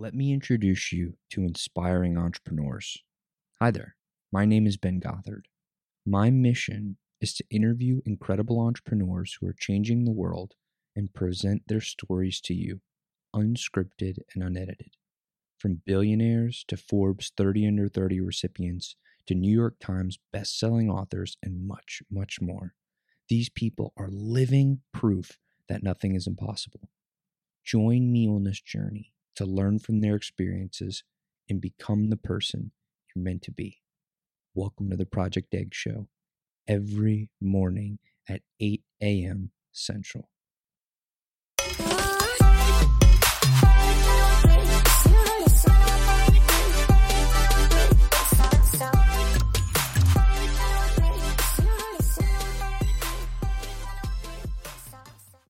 Let me introduce you to inspiring entrepreneurs. Hi there, my name is Ben Gothard. My mission is to interview incredible entrepreneurs who are changing the world and present their stories to you, unscripted and unedited. From billionaires to Forbes 30 under 30 recipients to New York Times best-selling authors and much, much more. These people are living proof that nothing is impossible. Join me on this journey to learn from their experiences and become the person you're meant to be. Welcome to the Project Egg Show every morning at 8 a.m. Central.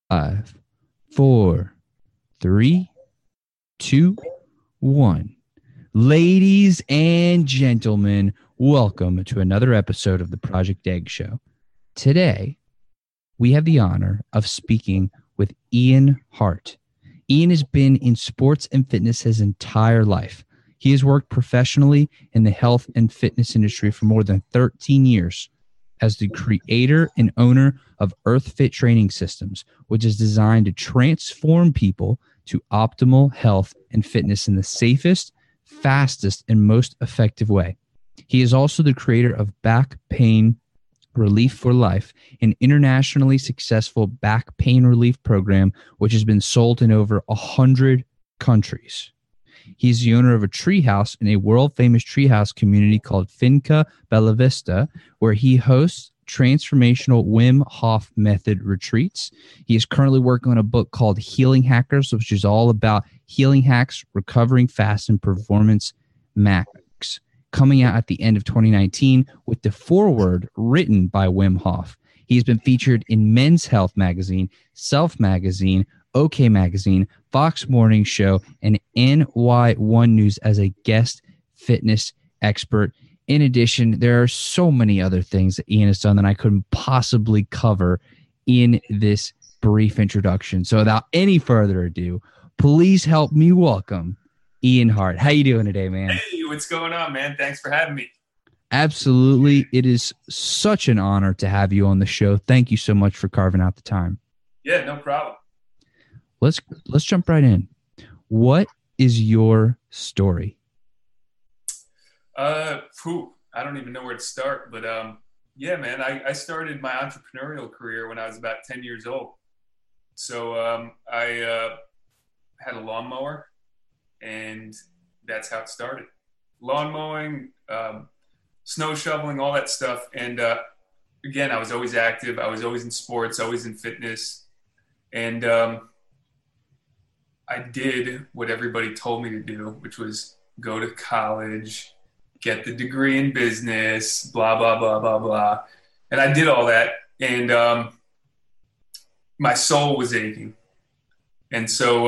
Five, four, three, 2, 1. Ladies and gentlemen, welcome to another episode of the Project Egg Show. Today, we have the honor of speaking with Ian Hart. Ian has been in sports and fitness his entire life. He has worked professionally in the health and fitness industry for more than 13 years as the creator and owner of EarthFit Training Systems, which is designed to transform people to optimal health and fitness in the safest, fastest, and most effective way. He is also the creator of Back Pain Relief for Life, an internationally successful back pain relief program which has been sold in over 100 countries. He's the owner of a treehouse in a world-famous treehouse community called Finca Bellavista, where he hosts transformational Wim Hof Method retreats. He is currently working on a book called Healing Hackers, which is all about healing hacks, recovering fast, and performance max, coming out at the end of 2019 with the foreword written by Wim Hof. He's been featured in Men's Health Magazine, Self Magazine, OK! Magazine, Fox Morning Show, and NY1 News as a guest fitness expert. In addition, there are so many other things that Ian has done that I couldn't possibly cover in this brief introduction. So without any further ado, please help me welcome Ian Hart. How you doing today, man? Hey, what's going on, man? Thanks for having me. Absolutely. It is such an honor to have you on the show. Thank you so much for carving out the time. Yeah, no problem. Let's jump right in. What is your story? I don't even know where to start, but yeah, man, I started my entrepreneurial career when I was about 10 years old. So I had a lawnmower, and that's how it started. Lawn mowing, snow shoveling, all that stuff. And again, I was always active. I was always in sports, always in fitness. And I did what everybody told me to do, which was go to college, get the degree in business, blah, blah, blah, blah, blah. And I did all that. And my soul was aching. And so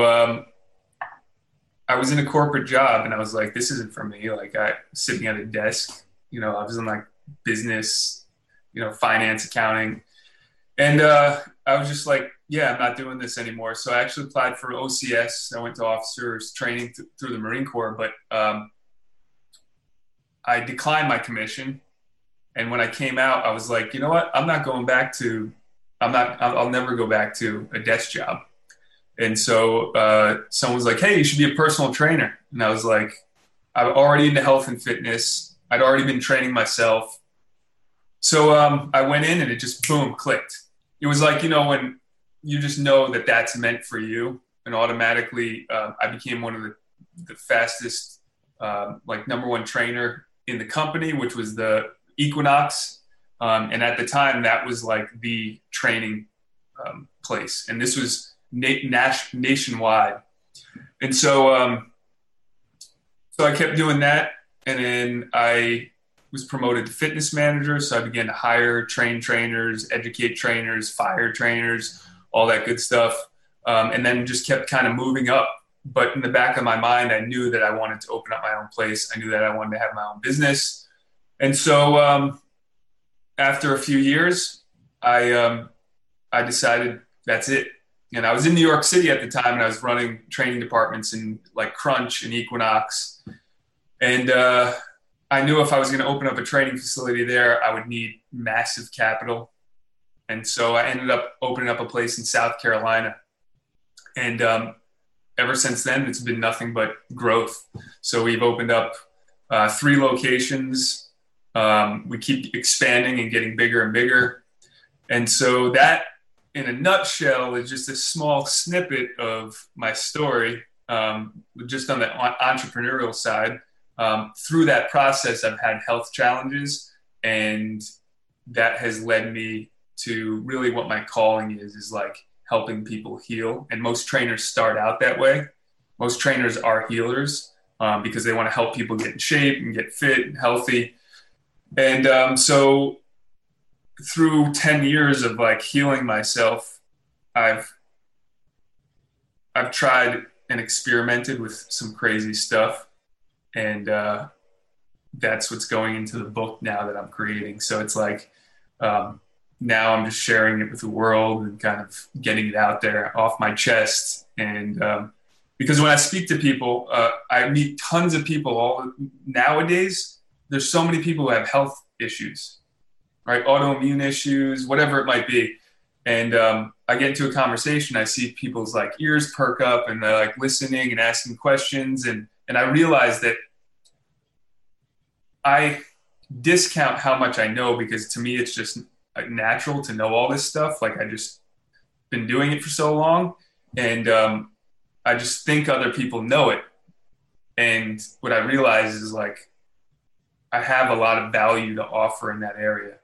I was in a corporate job, and I was like, this isn't for me. Like, I sitting at a desk, you know, I was in like business, you know, finance, accounting. And I was just like, yeah, I'm not doing this anymore. So I actually applied for OCS. I went to officers training through the Marine Corps, but I declined my commission. And when I came out, I was like, you know what? I'll never go back to a desk job. And so someone was like, hey, you should be a personal trainer. And I was like, I'm already into health and fitness. I'd already been training myself. So I went in, and it just, boom, clicked. It was like, you know, when you just know that that's meant for you, and automatically I became one of the fastest, number one trainer in the company, which was the Equinox. And at the time, that was like the training place. And this was nationwide. And so so I kept doing that, and then I was promoted to fitness manager. So I began to hire, train trainers, educate trainers, fire trainers, all that good stuff. And then just kept kind of moving up. But in the back of my mind, I knew that I wanted to open up my own place. I knew that I wanted to have my own business. And so after a few years, I decided that's it. And I was in New York City at the time, and I was running training departments in like Crunch and Equinox. And I knew if I was going to open up a training facility there, I would need massive capital. And so I ended up opening up a place in South Carolina. And ever since then, it's been nothing but growth. So we've opened up 3 locations. We keep expanding and getting bigger and bigger. And so that, in a nutshell, is just a small snippet of my story, just on the entrepreneurial side. Through that process, I've had health challenges, and that has led me to really what my calling is like helping people heal. And most trainers start out that way. Most trainers are healers because they want to help people get in shape and get fit and healthy. And so through 10 years of like healing myself, I've tried and experimented with some crazy stuff. And that's what's going into the book now that I'm creating. So it's like now I'm just sharing it with the world and kind of getting it out there off my chest. And because when I speak to people, I meet tons of people. Nowadays, there's so many people who have health issues, right? Autoimmune issues, whatever it might be. And I get into a conversation. I see people's like ears perk up, and they're like listening and asking questions. And I realized that I discount how much I know, because to me, it's just natural to know all this stuff. Like I just been doing it for so long, and I just think other people know it. And what I realized is like, I have a lot of value to offer in that area.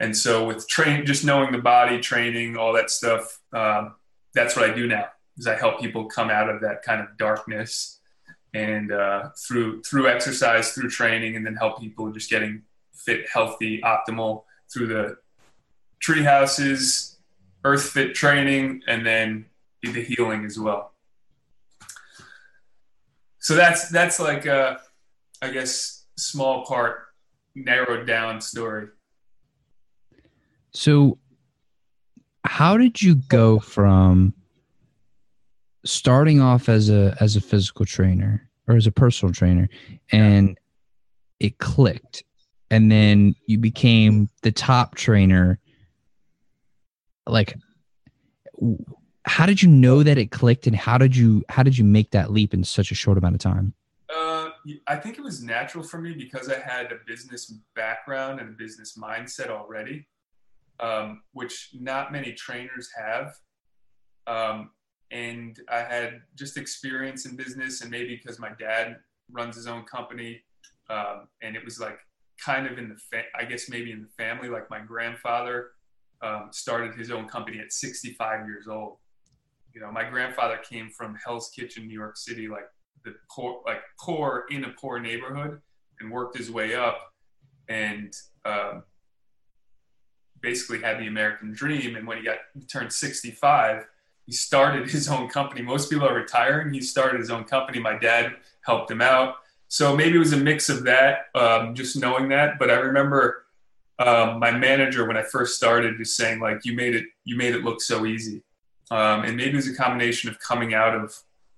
And so with just knowing the body, training, all that stuff, that's what I do now, is I help people come out of that kind of darkness. And through exercise, through training, and then help people just getting fit, healthy, optimal through the tree houses, EarthFit training, and then the healing as well. So that's like a, I guess, small part, narrowed down story. So how did you go from starting off as a physical trainer or as a personal trainer, and it clicked, and then you became the top trainer? Like, how did you know that it clicked, and how did you make that leap in such a short amount of time? I think it was natural for me because I had a business background and a business mindset already, which not many trainers have. And I had just experience in business, and maybe because my dad runs his own company, and it was like kind of in the, I guess maybe in the family, like my grandfather started his own company at 65 years old. You know, my grandfather came from Hell's Kitchen, New York City, like the poor, in a poor neighborhood, and worked his way up and basically had the American dream. And when he turned 65, he started his own company. Most people are retiring. He started his own company. My dad helped him out. So maybe it was a mix of that, just knowing that. But I remember my manager, when I first started, just saying like, you made it look so easy. And maybe it was a combination of coming out of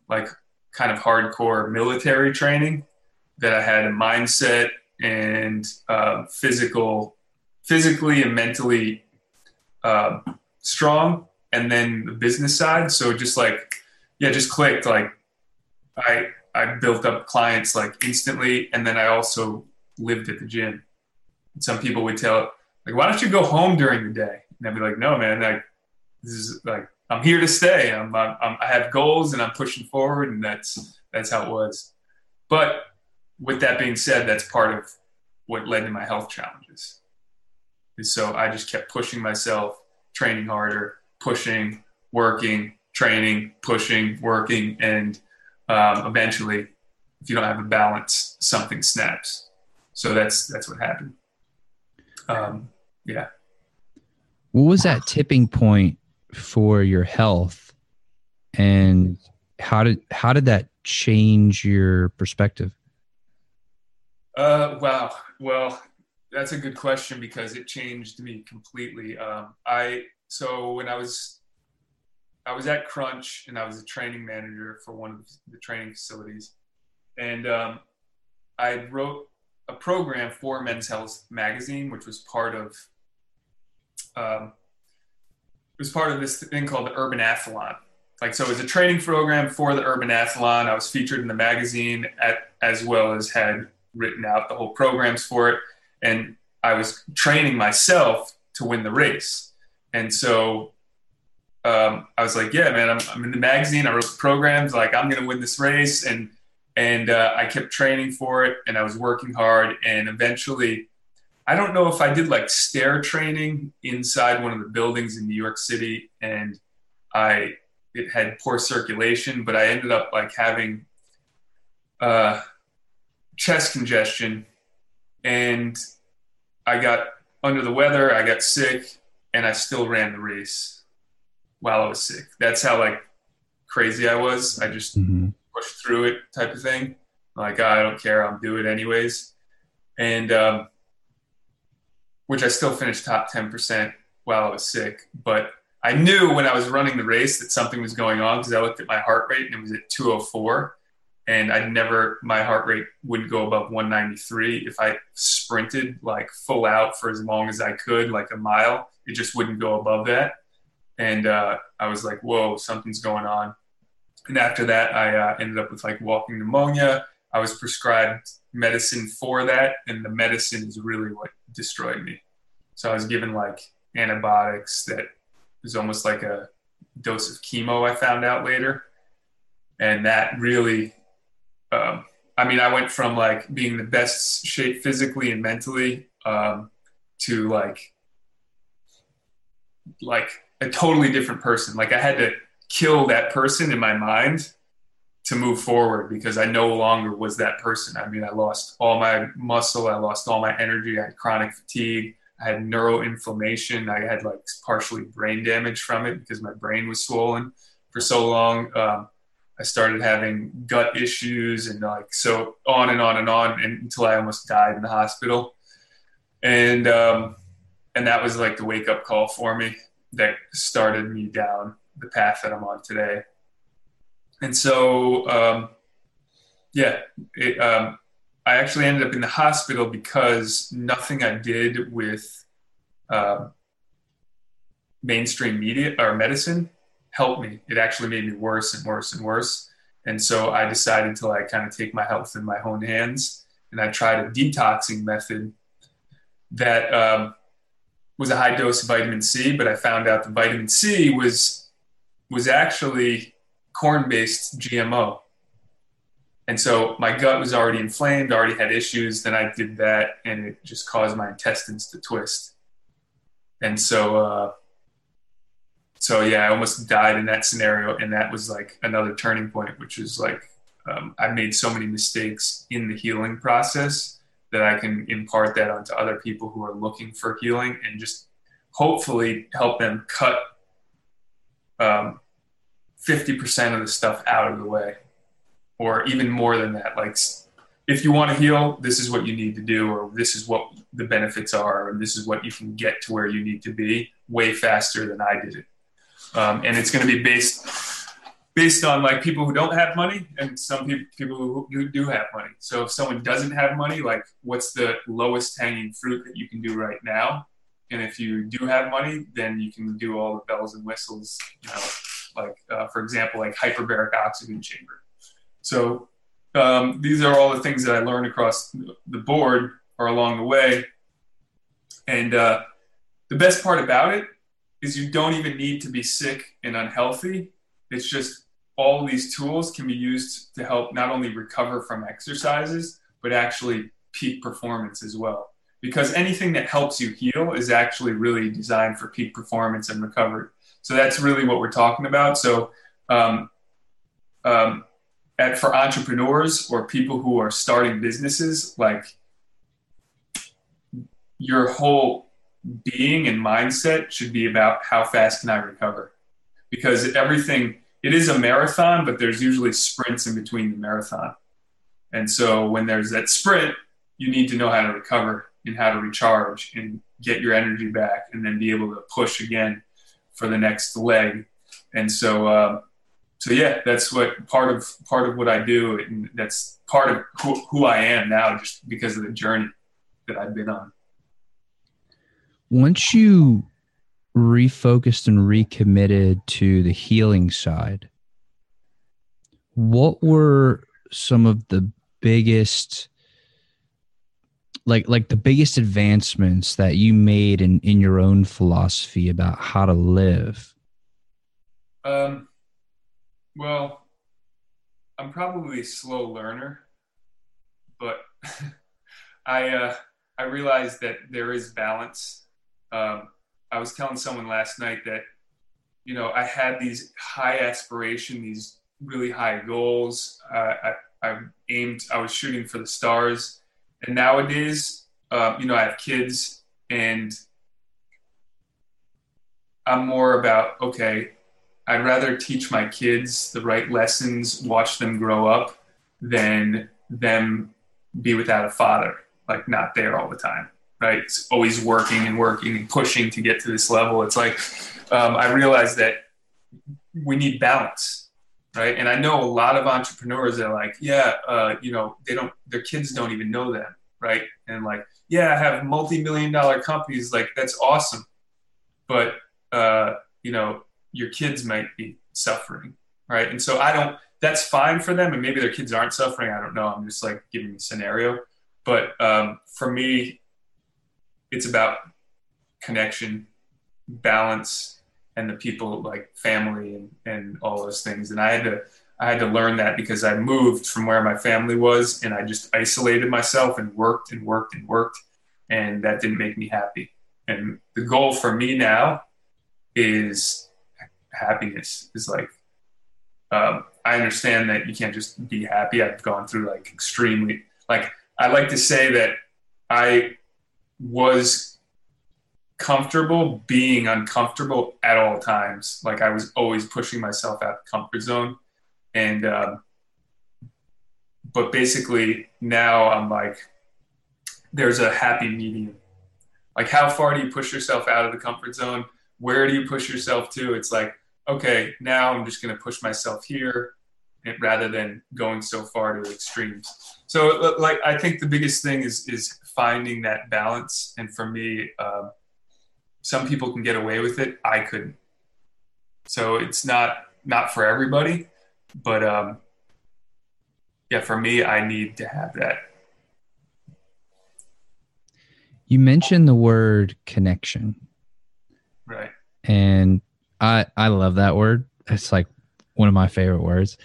like kind of hardcore military training that I had a mindset and physically and mentally strong. And then the business side. So just like, yeah, just clicked. Like I built up clients like instantly. And then I also lived at the gym. And some people would tell, like, why don't you go home during the day? And I'd be like, no, man, like this is like, I'm here to stay. I have goals and I'm pushing forward. And that's how it was. But with that being said, that's part of what led to my health challenges. And so I just kept pushing myself, training harder, pushing, working, training, pushing, working, and eventually, if you don't have a balance, something snaps. So that's what happened. Yeah. What was that tipping point for your health, and how did that change your perspective? Wow. Well, that's a good question because it changed me completely. So when I was I was at Crunch and I was a training manager for one of the training facilities. And I wrote a program for Men's Health Magazine, which was part of this thing called the Urban Athlon. Like, so it was a training program for the Urban Athlon. I was featured in the magazine as well as had written out the whole programs for it. And I was training myself to win the race. And so I was like, yeah, man, I'm in the magazine. I wrote programs, like, I'm going to win this race. And I kept training for it, and I was working hard. And eventually, I don't know if I did like stair training inside one of the buildings in New York City, and it had poor circulation, but I ended up like having chest congestion, and I got under the weather, I got sick, and I still ran the race while I was sick. That's how like crazy I was. I just pushed through it type of thing. Like, oh, I don't care, I'll do it anyways. And which I still finished top 10% while I was sick, but I knew when I was running the race that something was going on because I looked at my heart rate and it was at 204, and my heart rate wouldn't go above 193. If I sprinted like full out for as long as I could, like a mile, it just wouldn't go above that. And I was like, whoa, something's going on. And after that, I ended up with like walking pneumonia. I was prescribed medicine for that, and the medicine is really what destroyed me. So I was given like antibiotics that was almost like a dose of chemo, I found out later. And that really, I went from like being the best shape physically and mentally to like a totally different person. Like, I had to kill that person in my mind to move forward because I no longer was that person. I mean, I lost all my muscle. I lost all my energy. I had chronic fatigue. I had neuroinflammation. I had like partially brain damage from it because my brain was swollen for so long. I started having gut issues and like, so on and on and on, and until I almost died in the hospital. And that was like the wake up call for me that started me down the path that I'm on today. And so, I actually ended up in the hospital because nothing I did with mainstream media or medicine helped me. It actually made me worse and worse and worse. And so I decided to like kind of take my health in my own hands. And I tried a detoxing method that was a high dose of vitamin C, but I found out the vitamin C was actually corn-based GMO. And so my gut was already inflamed, already had issues. Then I did that, and it just caused my intestines to twist. And so, I almost died in that scenario. And that was like another turning point, which is like, I made so many mistakes in the healing process that I can impart that onto other people who are looking for healing and just hopefully help them cut 50% of the stuff out of the way. Or even more than that, like, if you want to heal, this is what you need to do, or this is what the benefits are, and this is what you can get to where you need to be way faster than I did it. And it's going to be based on like people who don't have money and some people who do have money. So if someone doesn't have money, like, what's the lowest hanging fruit that you can do right now? And if you do have money, then you can do all the bells and whistles, you know, like, for example, like hyperbaric oxygen chamber. So these are all the things that I learned across the board or along the way. And the best part about it is you don't even need to be sick and unhealthy. It's just all these tools can be used to help not only recover from exercises, but actually peak performance as well. Because anything that helps you heal is actually really designed for peak performance and recovery. So that's really what we're talking about. So, for entrepreneurs or people who are starting businesses, like, your whole being and mindset should be about how fast can I recover? Because it is a marathon, but there's usually sprints in between the marathon. And so when there's that sprint, you need to know how to recover and how to recharge and get your energy back and then be able to push again for the next leg. And so, yeah, that's what part of what I do. And that's part of who I am now, just because of the journey that I've been on. Once you refocused and recommitted to the healing side, what were some of the biggest, like the biggest advancements that you made in your own philosophy about how to live? Well, I'm probably a slow learner, but I realized that there is balance. I was telling someone last night that, you know, I had these high aspirations, these really high goals. I was shooting for the stars. And nowadays, you know, I have kids, and I'm more about, okay, I'd rather teach my kids the right lessons, watch them grow up, than them be without a father, like not there all the time, right? It's always working and pushing to get to this level. It's like, I realized that we need balance, right? And I know a lot of entrepreneurs that are like, yeah, you know, their kids don't even know them, right? And like, yeah, I have multi-million-dollar companies, like that's awesome. But, you know, your kids might be suffering, right? And so that's fine for them. And maybe their kids aren't suffering. I don't know. I'm just like giving a scenario. But for me, it's about connection, balance, and the people, like family and all those things. And I had to learn that, because I moved from where my family was, and I just isolated myself and worked. And that didn't make me happy. And the goal for me now is happiness. Is like, I understand that you can't just be happy. I've gone through like extremely, like I like to say that I was comfortable being uncomfortable at all times. Like I was always pushing myself out of the comfort zone. And, but basically now I'm like, there's a happy medium. Like, how far do you push yourself out of the comfort zone? Where do you push yourself to? It's like, okay, now I'm just going to push myself here, rather than going so far to extremes. So like, I think the biggest thing is finding that balance. And for me, some people can get away with it. I couldn't. So it's not for everybody, but yeah, for me, I need to have that. You mentioned the word connection. Right. And I love that word. It's like one of my favorite words,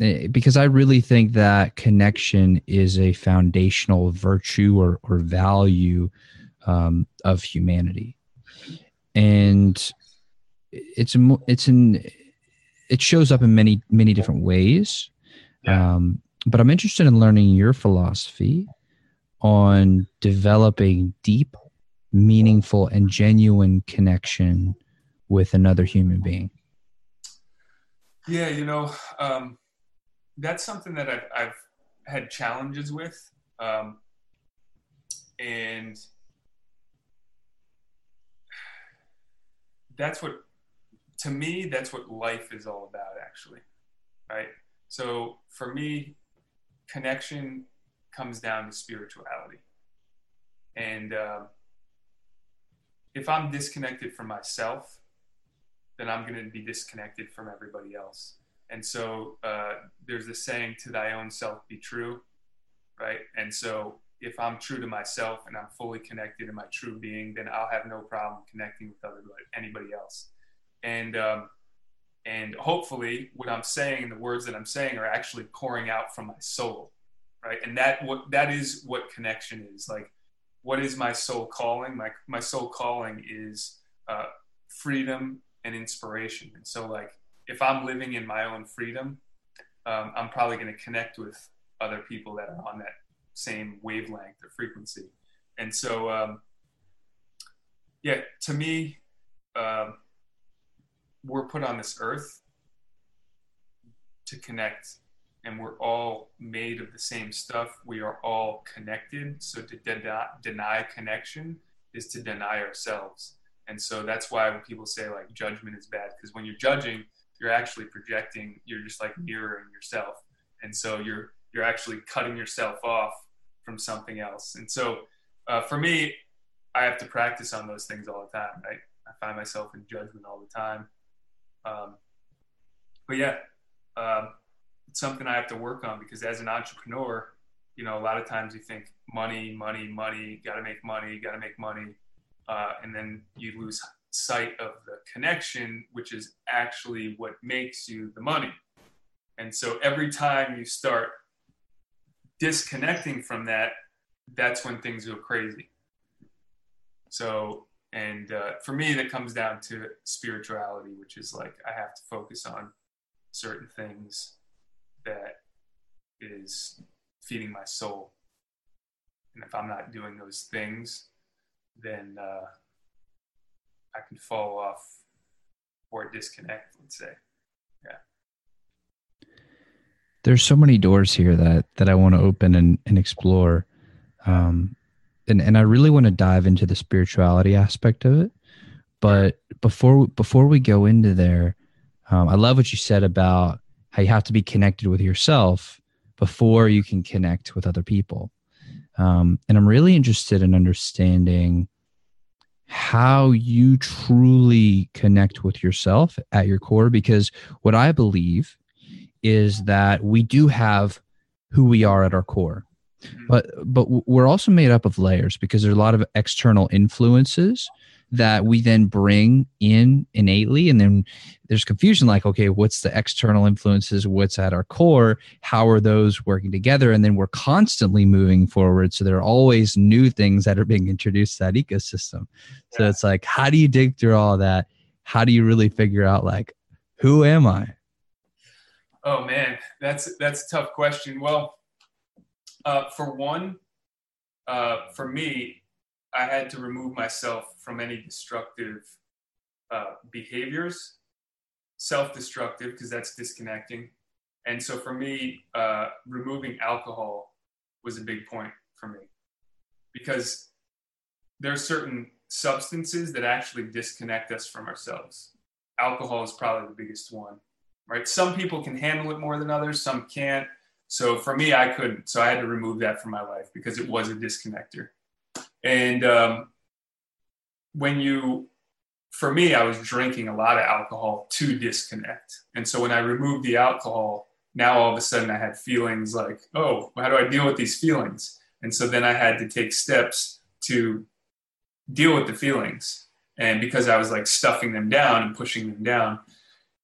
because I really think that connection is a foundational virtue or value of humanity. And it shows up in many, many different ways. Yeah. But I'm interested in learning your philosophy on developing deep, meaningful, and genuine connection with another human being. Yeah, you know, that's something that I've had challenges with. And that's what, to me, that's what life is all about, actually, right? So for me, connection comes down to spirituality. And, if I'm disconnected from myself, then I'm going to be disconnected from everybody else. And so there's this saying, to thy own self be true, right? And so if I'm true to myself and I'm fully connected in my true being, then I'll have no problem connecting with anybody else. And hopefully what I'm saying, the words that I'm saying, are actually pouring out from my soul, right? And that is what connection is. Like, what is my soul calling? My soul calling is freedom and inspiration. And so like, if I'm living in my own freedom, I'm probably going to connect with other people that are on that same wavelength or frequency. And so, yeah, to me, we're put on this earth to connect, and we're all made of the same stuff. We are all connected. So to deny connection is to deny ourselves. And so that's why when people say like judgment is bad, because when you're judging, you're actually projecting, you're just like mirroring yourself. And so you're actually cutting yourself off from something else. And so for me, I have to practice on those things all the time. I find myself in judgment all the time. It's something I have to work on, because as an entrepreneur, you know, a lot of times you think money, gotta make money. And then you lose sight of the connection, which is actually what makes you the money. And so every time you start disconnecting from that, that's when things go crazy. So, and for me, that comes down to spirituality, which is like, I have to focus on certain things that is feeding my soul. And if I'm not doing those things, then I can fall off or disconnect, let's say. Yeah. There's so many doors here that I want to open and explore. And I really want to dive into the spirituality aspect of it. But before we go into there, I love what you said about how you have to be connected with yourself before you can connect with other people. And I'm really interested in understanding how you truly connect with yourself at your core, because what I believe is that we do have who we are at our core. But we're also made up of layers, because there's a lot of external influences that we then bring in innately. And then there's confusion like, okay, what's the external influences? What's at our core? How are those working together? And then we're constantly moving forward. So there are always new things that are being introduced to that ecosystem. So it's like, how do you dig through all that? How do you really figure out like, who am I? Oh man, that's a tough question. Well, for one, for me, I had to remove myself from any destructive behaviors, self-destructive, because that's disconnecting. And so for me, removing alcohol was a big point for me, because there are certain substances that actually disconnect us from ourselves. Alcohol is probably the biggest one, right? Some people can handle it more than others, some can't. So for me, I couldn't. So I had to remove that from my life because it was a disconnector. And for me, I was drinking a lot of alcohol to disconnect. And so when I removed the alcohol, now all of a sudden I had feelings like, oh, how do I deal with these feelings? And so then I had to take steps to deal with the feelings. And because I was like stuffing them down and pushing them down.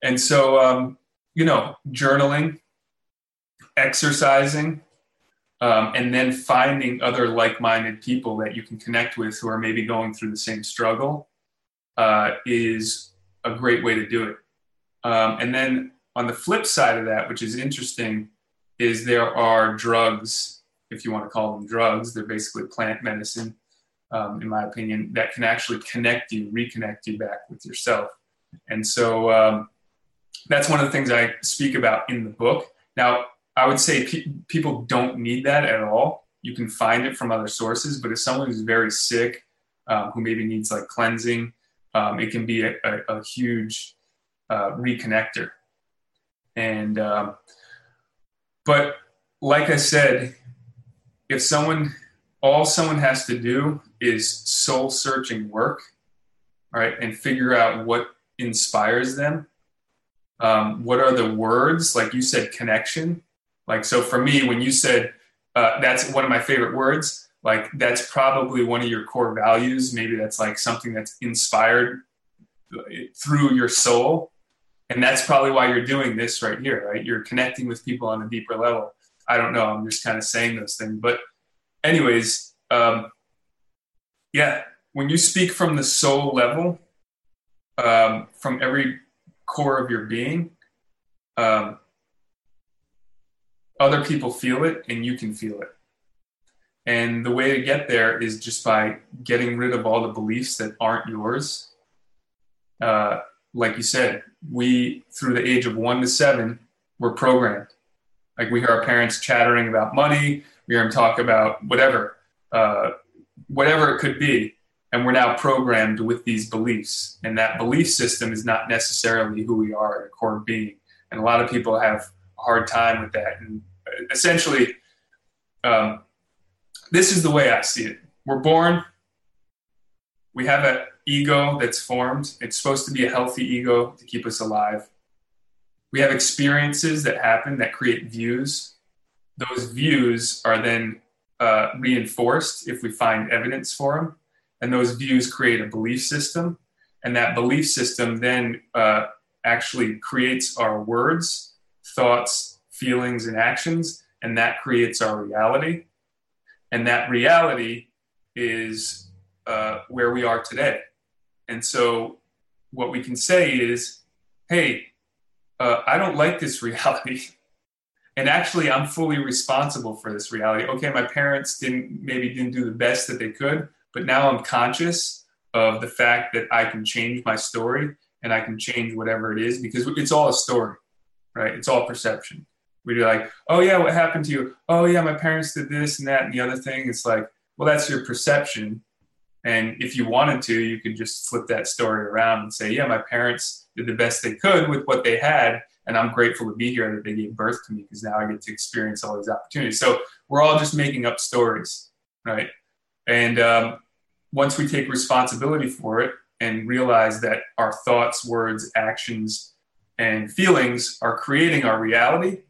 And so, journaling, exercising, and then finding other like-minded people that you can connect with who are maybe going through the same struggle is a great way to do it. And then on the flip side of that, which is interesting, is there are drugs, if you want to call them drugs, they're basically plant medicine, in my opinion, that can actually reconnect you back with yourself. And so that's one of the things I speak about in the book. Now, I would say people don't need that at all. You can find it from other sources, but if someone who's very sick, who maybe needs like cleansing, it can be a huge reconnector. And, but like I said, if someone has to do is soul searching work, all right, and figure out what inspires them. What are the words? Like you said, connection. Like, so for me, when you said, that's one of my favorite words, like that's probably one of your core values. Maybe that's like something that's inspired through your soul. And that's probably why you're doing this right here, right? You're connecting with people on a deeper level. I don't know. I'm just kind of saying those things. But anyways, when you speak from the soul level, from every core of your being, other people feel it and you can feel it. And the way to get there is just by getting rid of all the beliefs that aren't yours. Like you said, we, through the age of 1 to 7, were programmed. Like we hear our parents chattering about money, we hear them talk about whatever it could be. And we're now programmed with these beliefs. And that belief system is not necessarily who we are at a core being. And a lot of people have a hard time with that. And essentially, this is the way I see it. We're born. We have an ego that's formed. It's supposed to be a healthy ego to keep us alive. We have experiences that happen that create views. Those views are then reinforced if we find evidence for them. And those views create a belief system. And that belief system then actually creates our words, thoughts, feelings, and actions. And that creates our reality. And that reality is where we are today. And so what we can say is, hey, I don't like this reality. And actually, I'm fully responsible for this reality. Okay, my parents maybe didn't do the best that they could. But now I'm conscious of the fact that I can change my story and I can change whatever it is, because it's all a story, right? It's all perception. We're like, oh yeah, what happened to you? Oh yeah, my parents did this and that and the other thing. It's like, well, that's your perception. And if you wanted to, you could just flip that story around and say, yeah, my parents did the best they could with what they had. And I'm grateful to be here that they gave birth to me, because now I get to experience all these opportunities. So we're all just making up stories, right? And once we take responsibility for it and realize that our thoughts, words, actions, and feelings are creating our reality,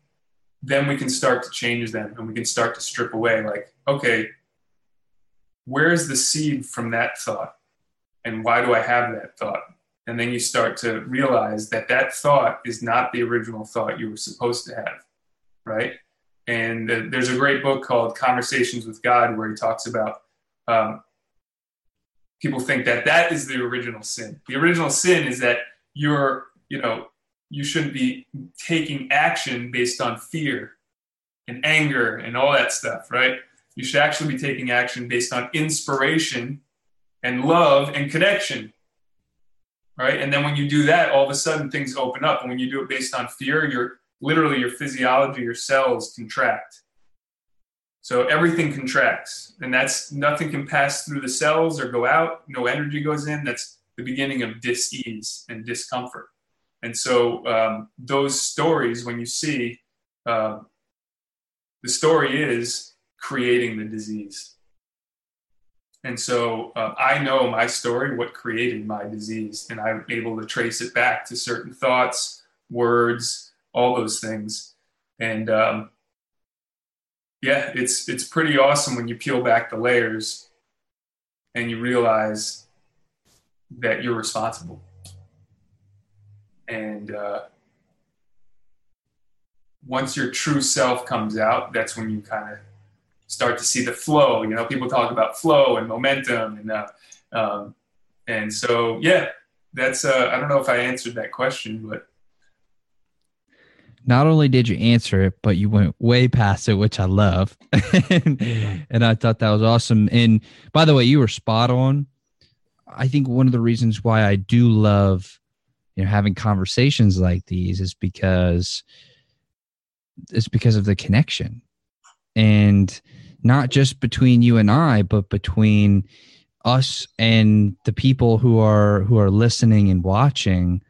then we can start to change them, and we can start to strip away, like, okay, where's the seed from that thought? And why do I have that thought? And then you start to realize that that thought is not the original thought you were supposed to have, right? And there's a great book called Conversations with God, where he talks about people think that is the original sin. The original sin is that you shouldn't be taking action based on fear and anger and all that stuff, right? You should actually be taking action based on inspiration and love and connection, right? And then when you do that, all of a sudden things open up. And when you do it based on fear, your physiology, your cells contract. So everything contracts, and nothing can pass through the cells or go out. No energy goes in. That's the beginning of dis-ease and discomfort. And so those stories, when you see, the story is creating the disease. And so I know my story, what created my disease, and I'm able to trace it back to certain thoughts, words, all those things. And yeah, it's pretty awesome when you peel back the layers and you realize that you're responsible. And once your true self comes out, that's when you kind of start to see the flow. You know, people talk about flow and momentum, and so yeah, that's I don't know if I answered that question, but. Not only did you answer it, but you went way past it, which I love. And I thought that was awesome. And by the way, you were spot on. I think one of the reasons why I do love, having conversations like these is because it's because of the connection, and not just between you and I, but between us and the people who are listening and watching.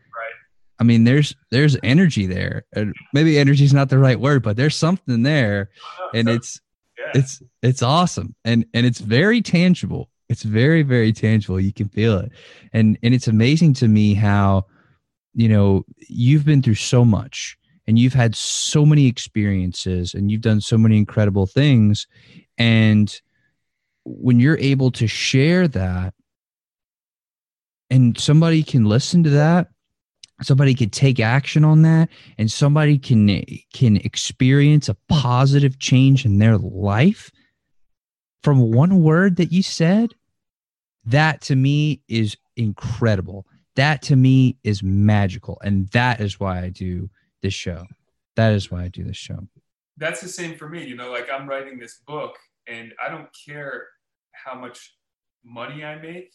I mean, there's energy there. Maybe energy is not the right word, but there's something there, and it's awesome, and it's very tangible. It's very, very tangible. You can feel it, and it's amazing to me how, you've been through so much, and you've had so many experiences, and you've done so many incredible things, and when you're able to share that, and somebody can listen to that. Somebody could take action on that, and somebody can experience a positive change in their life from one word that you said. That to me is incredible. That to me is magical. And that is why I do this show. That's the same for me. Like, I'm writing this book, and I don't care how much money I make.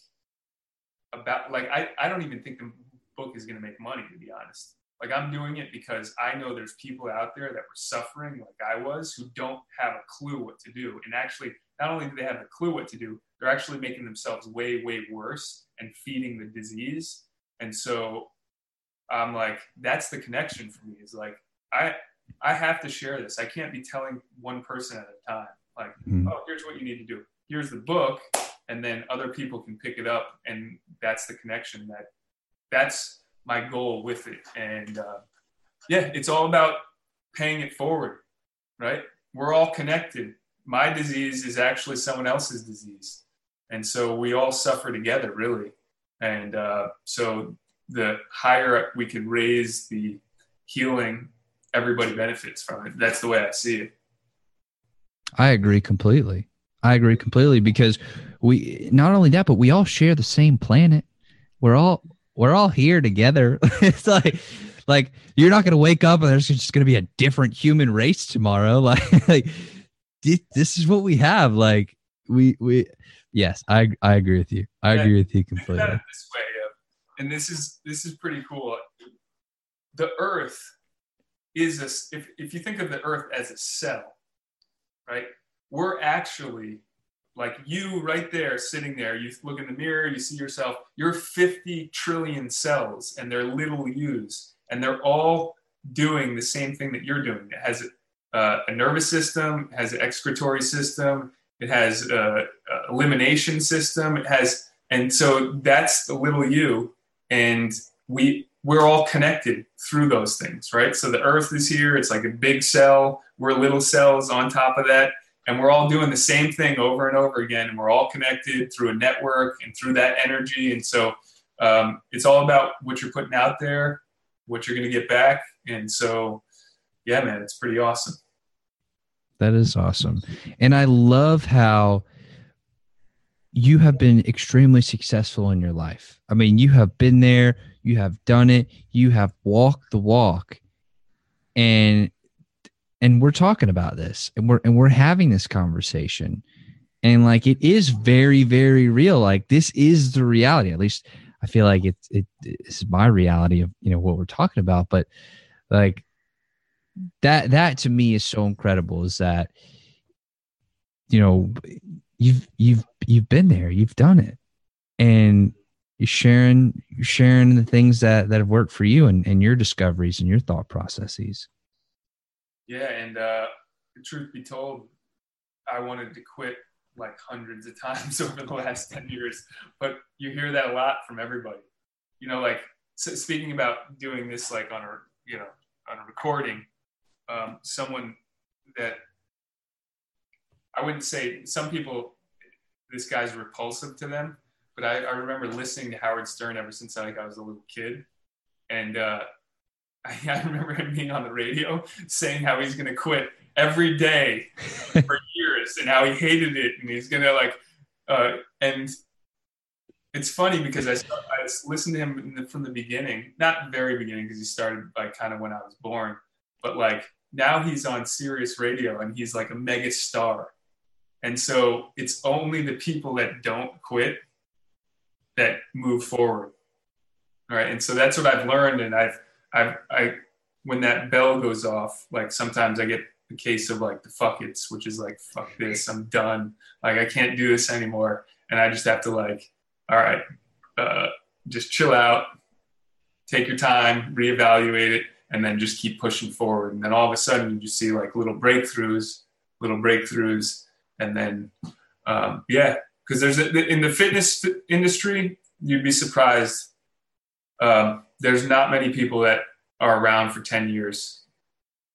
I don't even think the book is going to make money, to be honest. Like, I'm doing it because I know there's people out there that were suffering like I was, who don't have a clue what to do. And actually, not only do they have a clue what to do, they're actually making themselves way, way worse and feeding the disease. And so I'm like, that's the connection for me, is like, I have to share this. I can't be telling one person at a time, like, oh, here's what you need to do. Here's the book. And then other people can pick it up. And that's the connection, that's my goal with it. And yeah, it's all about paying it forward, right? We're all connected. My disease is actually someone else's disease. And so we all suffer together, really. And so the higher we can raise the healing, everybody benefits from it. That's the way I see it. I agree completely. Because we, not only that, but we all share the same planet. We're all here together. It's like you're not going to wake up and there's just going to be a different human race tomorrow. Like this is what we have. Like we yes, I agree with you. I agree with you completely. This way, and this is pretty cool. The Earth is if you think of the Earth as a cell, right? We're actually like you right there, sitting there, you look in the mirror, you see yourself, you're 50 trillion cells, and they're little U's, and they're all doing the same thing that you're doing. It has a nervous system, it has an excretory system, it has a elimination system, and so that's the little you, and we're all connected through those things, right? So the Earth is here, it's like a big cell, we're little cells on top of that, and we're all doing the same thing over and over again, and we're all connected through a network and through that energy. And so it's all about what you're putting out there, what you're going to get back. And so, yeah, man, it's pretty awesome. That is awesome. And I love how you have been extremely successful in your life. I mean, you have been there, you have done it, you have walked the walk. And we're talking about this, and we're having this conversation, and like, it is very, very real. Like, this is the reality. At least I feel like it's my reality of, you know, what we're talking about. But like that to me is so incredible, is that, you know, you've been there, you've done it, and you're sharing the things that have worked for you, and your discoveries and your thought processes. Yeah, and the truth be told, I wanted to quit like hundreds of times over the last 10 years, but you hear that a lot from everybody. You know, like, so speaking about doing this, like on a recording, someone that I wouldn't say, some people, this guy's repulsive to them, but I remember listening to Howard Stern ever since I was a little kid, and I remember him being on the radio saying how he's going to quit every day for years, and how he hated it. And he's going to and it's funny because I listened to him from the beginning, not very beginning, because he started like kind of when I was born, but like now he's on Sirius radio and he's like a mega star. And so it's only the people that don't quit that move forward. All right. And so that's what I've learned. And I when that bell goes off, like sometimes I get the case of like the fuck it's, which is like, fuck this, I'm done. Like, I can't do this anymore. And I just have to like, all right, just chill out, take your time, reevaluate it, and then just keep pushing forward. And then all of a sudden you just see like little breakthroughs. And then, because in the fitness industry, you'd be surprised. There's not many people that are around for 10 years.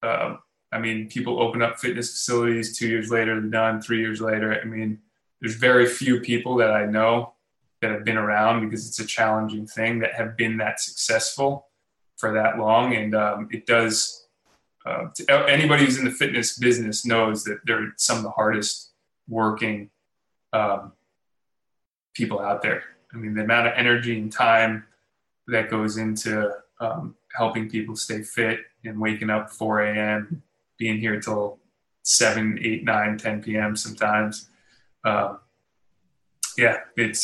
I mean, people open up fitness facilities 2 years later, they're done 3 years later. I mean, there's very few people that I know that have been around, because it's a challenging thing, that have been that successful for that long. And it does, anybody who's in the fitness business knows that they're some of the hardest working people out there. I mean, the amount of energy and time that goes into helping people stay fit and waking up 4 a.m., being here till 7, 8, 9, 10 p.m. sometimes. It's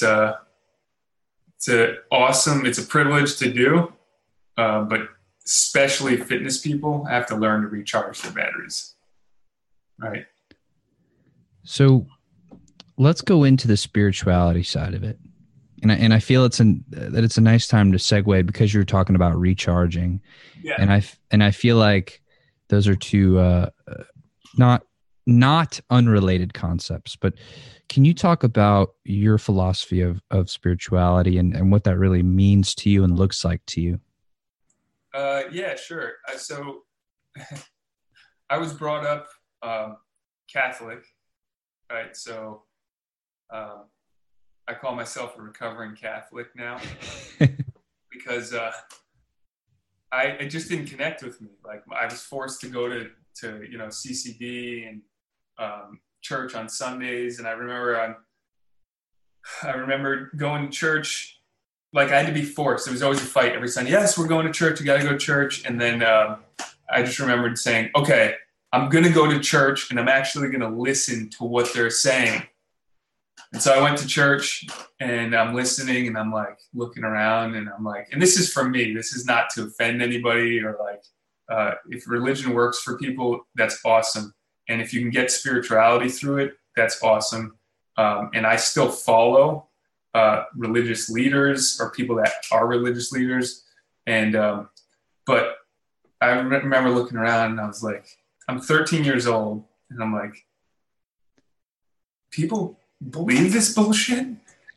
a privilege to do, but especially fitness people, have to learn to recharge their batteries. Right. So let's go into the spirituality side of it. And I feel it's a nice time to segue, because you were talking about recharging. Yeah. And I feel like those are two not unrelated concepts, but can you talk about your philosophy of spirituality and what that really means to you and looks like to you? Yeah, sure. So I was brought up Catholic, right? So I call myself a recovering Catholic now because it just didn't connect with me. Like, I was forced to go to you know, CCD and church on Sundays. And I remember I remember going to church, like I had to be forced. It was always a fight every Sunday. Yes, we're going to church. You got to go to church. And then I just remembered saying, okay, I'm going to go to church and I'm actually going to listen to what they're saying. And so I went to church and I'm listening and I'm like looking around and I'm like, and this is for me, this is not to offend anybody or like, if religion works for people, that's awesome. And if you can get spirituality through it, that's awesome. And I still follow religious leaders or people that are religious leaders. And, but I remember looking around and I was like, I'm 13 years old and I'm like, people believe this bullshit?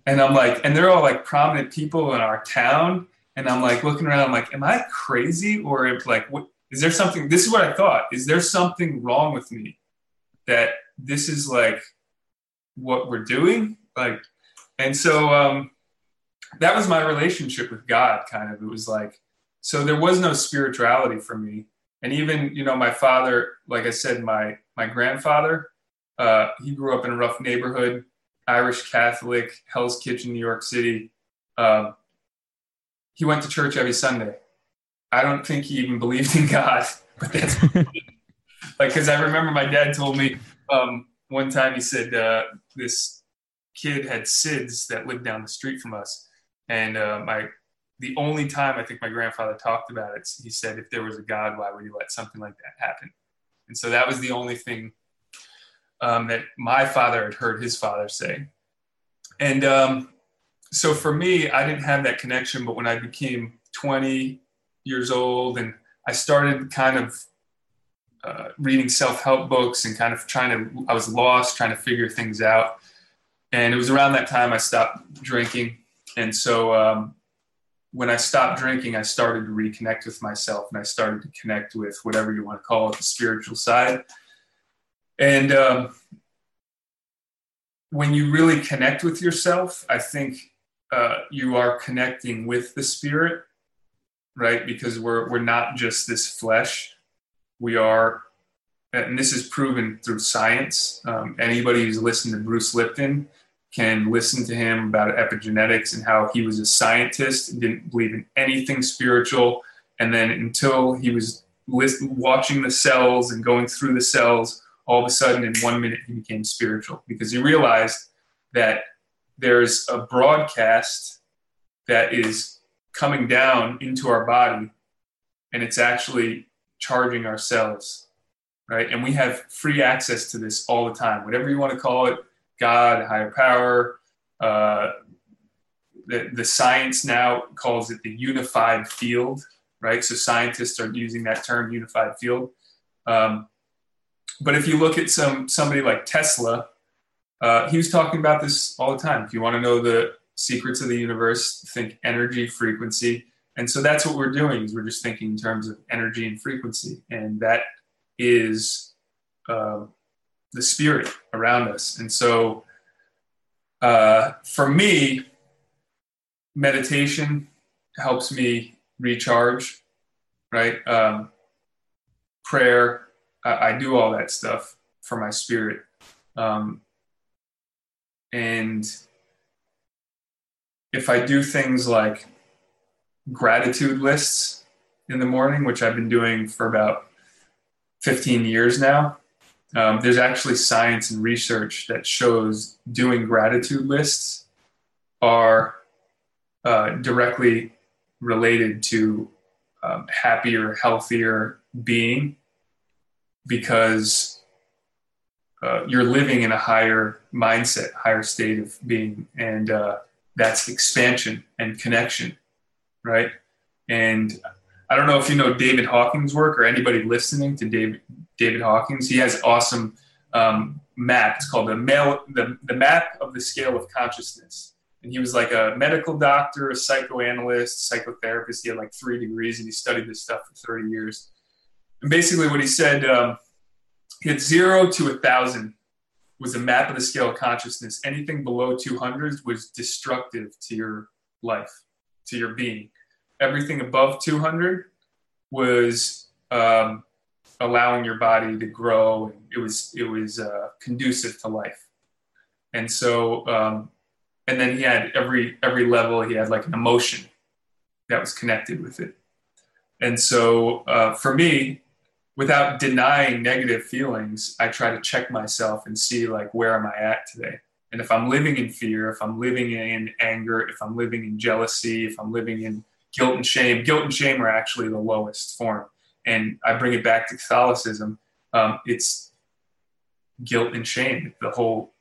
And I'm like, and they're all like prominent people in our town. And I'm like looking around, I'm like, am I crazy? Or if like, what, is there something, this is what I thought, is there something wrong with me that this is like what we're doing? Like, and so that was my relationship with God, kind of. It was like, so there was no spirituality for me. And even, you know, my father, like I said, my grandfather, he grew up in a rough neighborhood, Irish Catholic, Hell's Kitchen, New York City. He went to church every Sunday. I don't think he even believed in God, but that's like, cause I remember my dad told me one time, he said, this kid had SIDS that lived down the street from us. And the only time I think my grandfather talked about it, he said, if there was a God, why would he let something like that happen? And so that was the only thing that my father had heard his father say. And so for me, I didn't have that connection, but when I became 20 years old and I started kind of reading self-help books and kind of I was lost, trying to figure things out. And it was around that time I stopped drinking. And so when I stopped drinking, I started to reconnect with myself and I started to connect with whatever you want to call it, the spiritual side. And when you really connect with yourself, I think you are connecting with the spirit, right? Because we're not just this flesh. We are, and this is proven through science. Anybody who's listened to Bruce Lipton can listen to him about epigenetics and how he was a scientist and didn't believe in anything spiritual. And then until he was watching the cells and going through the cells, all of a sudden, in 1 minute, he became spiritual because he realized that there's a broadcast that is coming down into our body and it's actually charging our cells, right? And we have free access to this all the time, whatever you want to call it, God, higher power. The science now calls it the unified field, right? So scientists are using that term, unified field. But if you look at somebody like Tesla, he was talking about this all the time. If you want to know the secrets of the universe, think energy, frequency. And so that's what we're doing, is we're just thinking in terms of energy and frequency. And that is the spirit around us. And so for me, meditation helps me recharge, right? Prayer, I do all that stuff for my spirit. And if I do things like gratitude lists in the morning, which I've been doing for about 15 years now, there's actually science and research that shows doing gratitude lists are directly related to happier, healthier being, because you're living in a higher mindset, higher state of being, and that's expansion and connection, right? And I don't know if you know David Hawkins' work or anybody listening to David Hawkins. He has awesome map. It's called the Map of the Scale of Consciousness. And he was like a medical doctor, a psychoanalyst, psychotherapist. He had like 3 degrees, and he studied this stuff for 30 years. And basically what he said, he had 0 to 1,000 was a map of the scale of consciousness. Anything below 200 was destructive to your life, to your being. Everything above 200 was allowing your body to grow. It was conducive to life. And so, and then he had every level, he had like an emotion that was connected with it. And so for me, without denying negative feelings, I try to check myself and see like, where am I at today? And if I'm living in fear, if I'm living in anger, if I'm living in jealousy, if I'm living in guilt and shame are actually the lowest form. And I bring it back to Catholicism. It's guilt and shame, the whole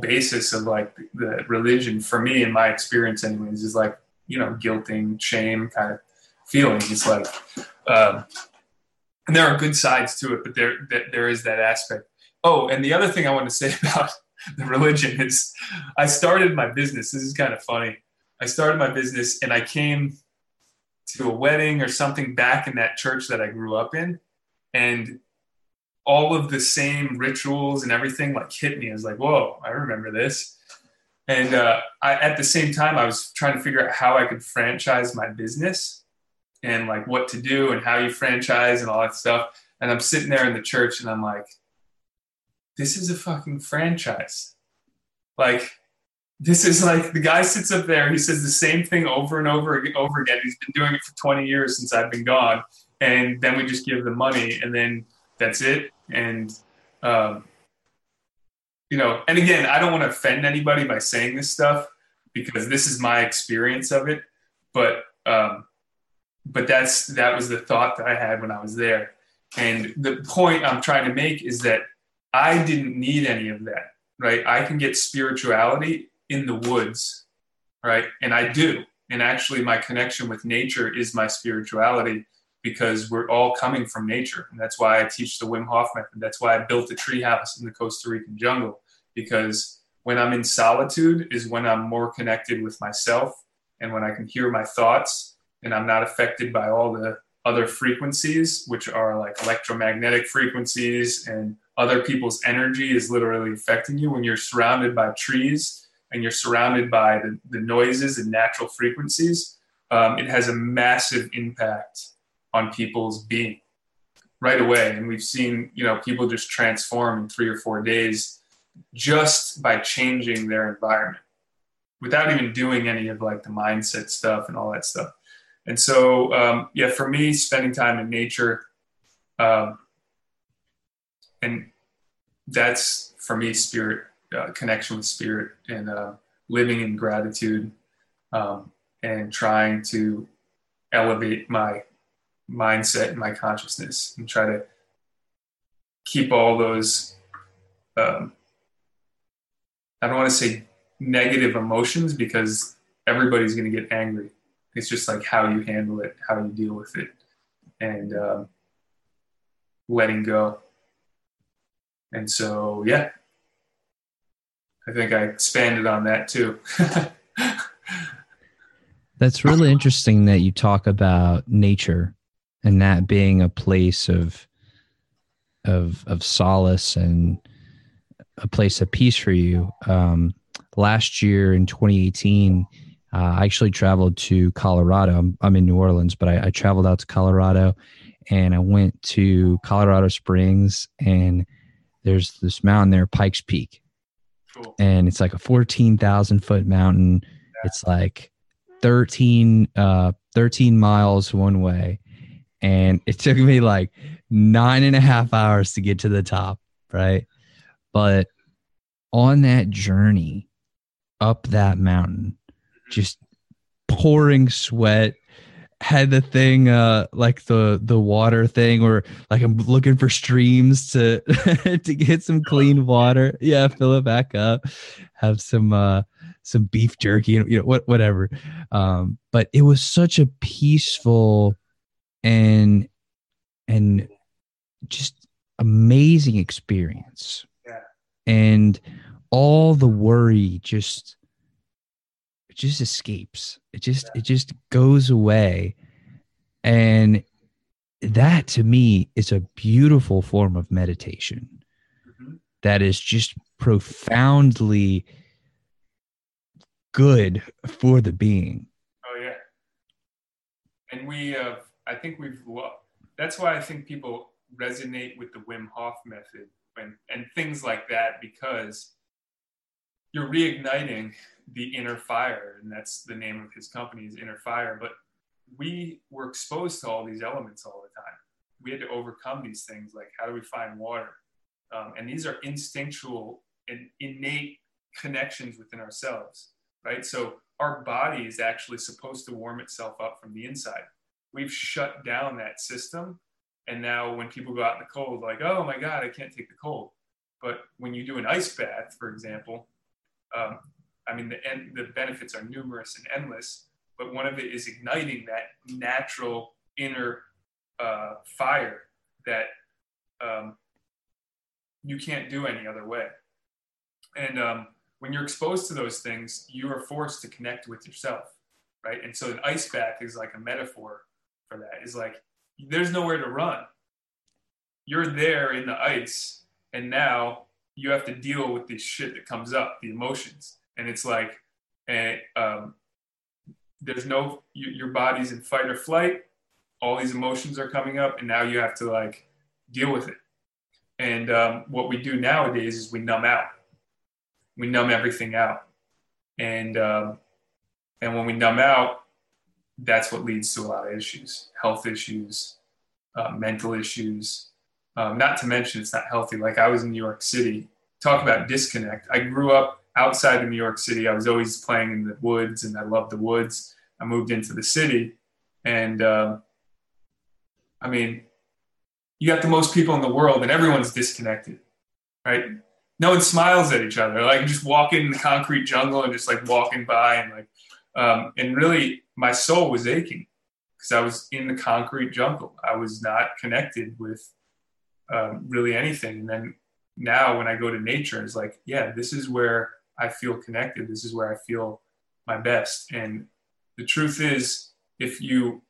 basis of like the religion for me, in my experience anyways, is like, you know, guilting, shame kind of feeling. It's like, and there are good sides to it, but there is that aspect. Oh, and the other thing I want to say about the religion is I started my business. This is kind of funny. I started my business and I came to a wedding or something back in that church that I grew up in. And all of the same rituals and everything like hit me. I was like, whoa, I remember this. And at the same time, I was trying to figure out how I could franchise my business and like what to do and how you franchise and all that stuff. And I'm sitting there in the church and I'm like, this is a fucking franchise. Like, this is like, the guy sits up there, he says the same thing over and over again. He's been doing it for 20 years since I've been gone. And then we just give the money and then that's it. And, you know, and again, I don't want to offend anybody by saying this stuff because this is my experience of it. But that was the thought that I had when I was there. And the point I'm trying to make is that I didn't need any of that, right? I can get spirituality in the woods, right? And I do. And actually my connection with nature is my spirituality, because we're all coming from nature. And that's why I teach the Wim Hof Method. That's why I built a tree house in the Costa Rican jungle, because when I'm in solitude is when I'm more connected with myself and when I can hear my thoughts and I'm not affected by all the other frequencies, which are like electromagnetic frequencies, and other people's energy is literally affecting you. When you're surrounded by trees and you're surrounded by the noises and natural frequencies, it has a massive impact on people's being right away. And we've seen, you know, people just transform in 3 or 4 days just by changing their environment without even doing any of like the mindset stuff and all that stuff. And so, yeah, for me, spending time in nature, and that's for me, spirit, connection with spirit, and living in gratitude, and trying to elevate my mindset and my consciousness and try to keep all those I don't want to say negative emotions, because everybody's going to get angry. It's just like how you handle it, how you deal with it, and letting go. And so yeah, I think I expanded on that too. That's really interesting that you talk about nature and that being a place of solace and a place of peace for you. Last year in 2018, I actually traveled to Colorado. I'm in New Orleans, but I traveled out to Colorado, and I went to Colorado Springs, and there's this mountain there, Pikes Peak. Cool. And it's like a 14,000 foot mountain. Yeah. It's like 13 miles one way. And it took me like 9.5 hours to get to the top, right? But on that journey up that mountain, just pouring sweat had the thing, like the water thing, or like I'm looking for streams to to get some clean water. Yeah, fill it back up. Have some beef jerky, you know, whatever. But it was such a peaceful and just amazing experience. Yeah. And all the worry just escapes. It just goes away. And that to me is a beautiful form of meditation. Mm-hmm. That is just profoundly good for the being. Oh yeah. And we that's why I think people resonate with the Wim Hof method and things like that, because you're reigniting the inner fire, and that's the name of his company, is Inner Fire. But we were exposed to all these elements all the time. We had to overcome these things, like how do we find water? And these are instinctual and innate connections within ourselves, right? So our body is actually supposed to warm itself up from the inside. We've shut down that system. And now when people go out in the cold, like, oh my God, I can't take the cold. But when you do an ice bath, for example, the benefits are numerous and endless, but one of it is igniting that natural inner fire that you can't do any other way. And when you're exposed to those things, you are forced to connect with yourself, right? And so an ice bath is like a metaphor for that. It's like, there's nowhere to run. You're there in the ice, and now you have to deal with this shit that comes up, the emotions. And it's like, there's no, your body's in fight or flight. All these emotions are coming up, and now you have to like deal with it. And what we do nowadays is we numb out. We numb everything out. And when we numb out, that's what leads to a lot of issues, health issues, mental issues. Not to mention it's not healthy. Like I was in New York City. Talk about disconnect. I grew up outside of New York City. I was always playing in the woods, and I loved the woods. I moved into the city, and you got the most people in the world, and everyone's disconnected, right? No one smiles at each other. Like just walking in the concrete jungle and just like walking by, and like, and really my soul was aching because I was in the concrete jungle. I was not connected with really anything. And then now when I go to nature, it's like, yeah, this is where I feel connected. This is where I feel my best. And the truth is, if you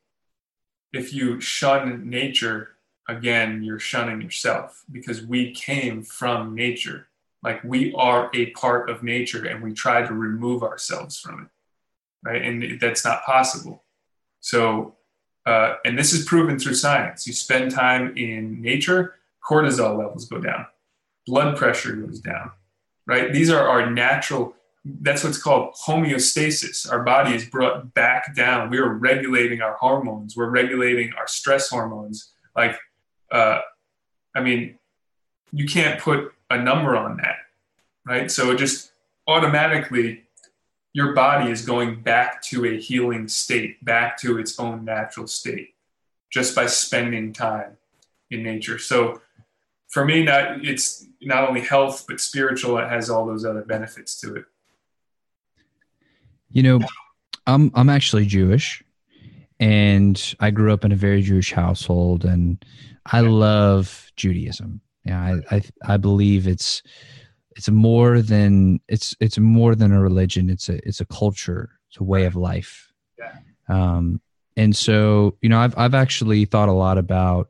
shun nature, again, you're shunning yourself, because we came from nature. Like we are a part of nature, and we try to remove ourselves from it, right? And that's not possible. So, and this is proven through science. You spend time in nature, cortisol levels go down. Blood pressure goes down, right? These are our natural, that's what's called homeostasis. Our body is brought back down. We are regulating our hormones. We're regulating our stress hormones. Like, you can't put a number on that, right? So it just automatically, your body is going back to a healing state, back to its own natural state, just by spending time in nature. So for me, it's not only health, but spiritual. It has all those other benefits to it. You know, I'm actually Jewish, and I grew up in a very Jewish household, and I love Judaism. Yeah, I believe it's more than a religion. It's a culture. It's a way of life. Yeah. And so, you know, I've actually thought a lot about,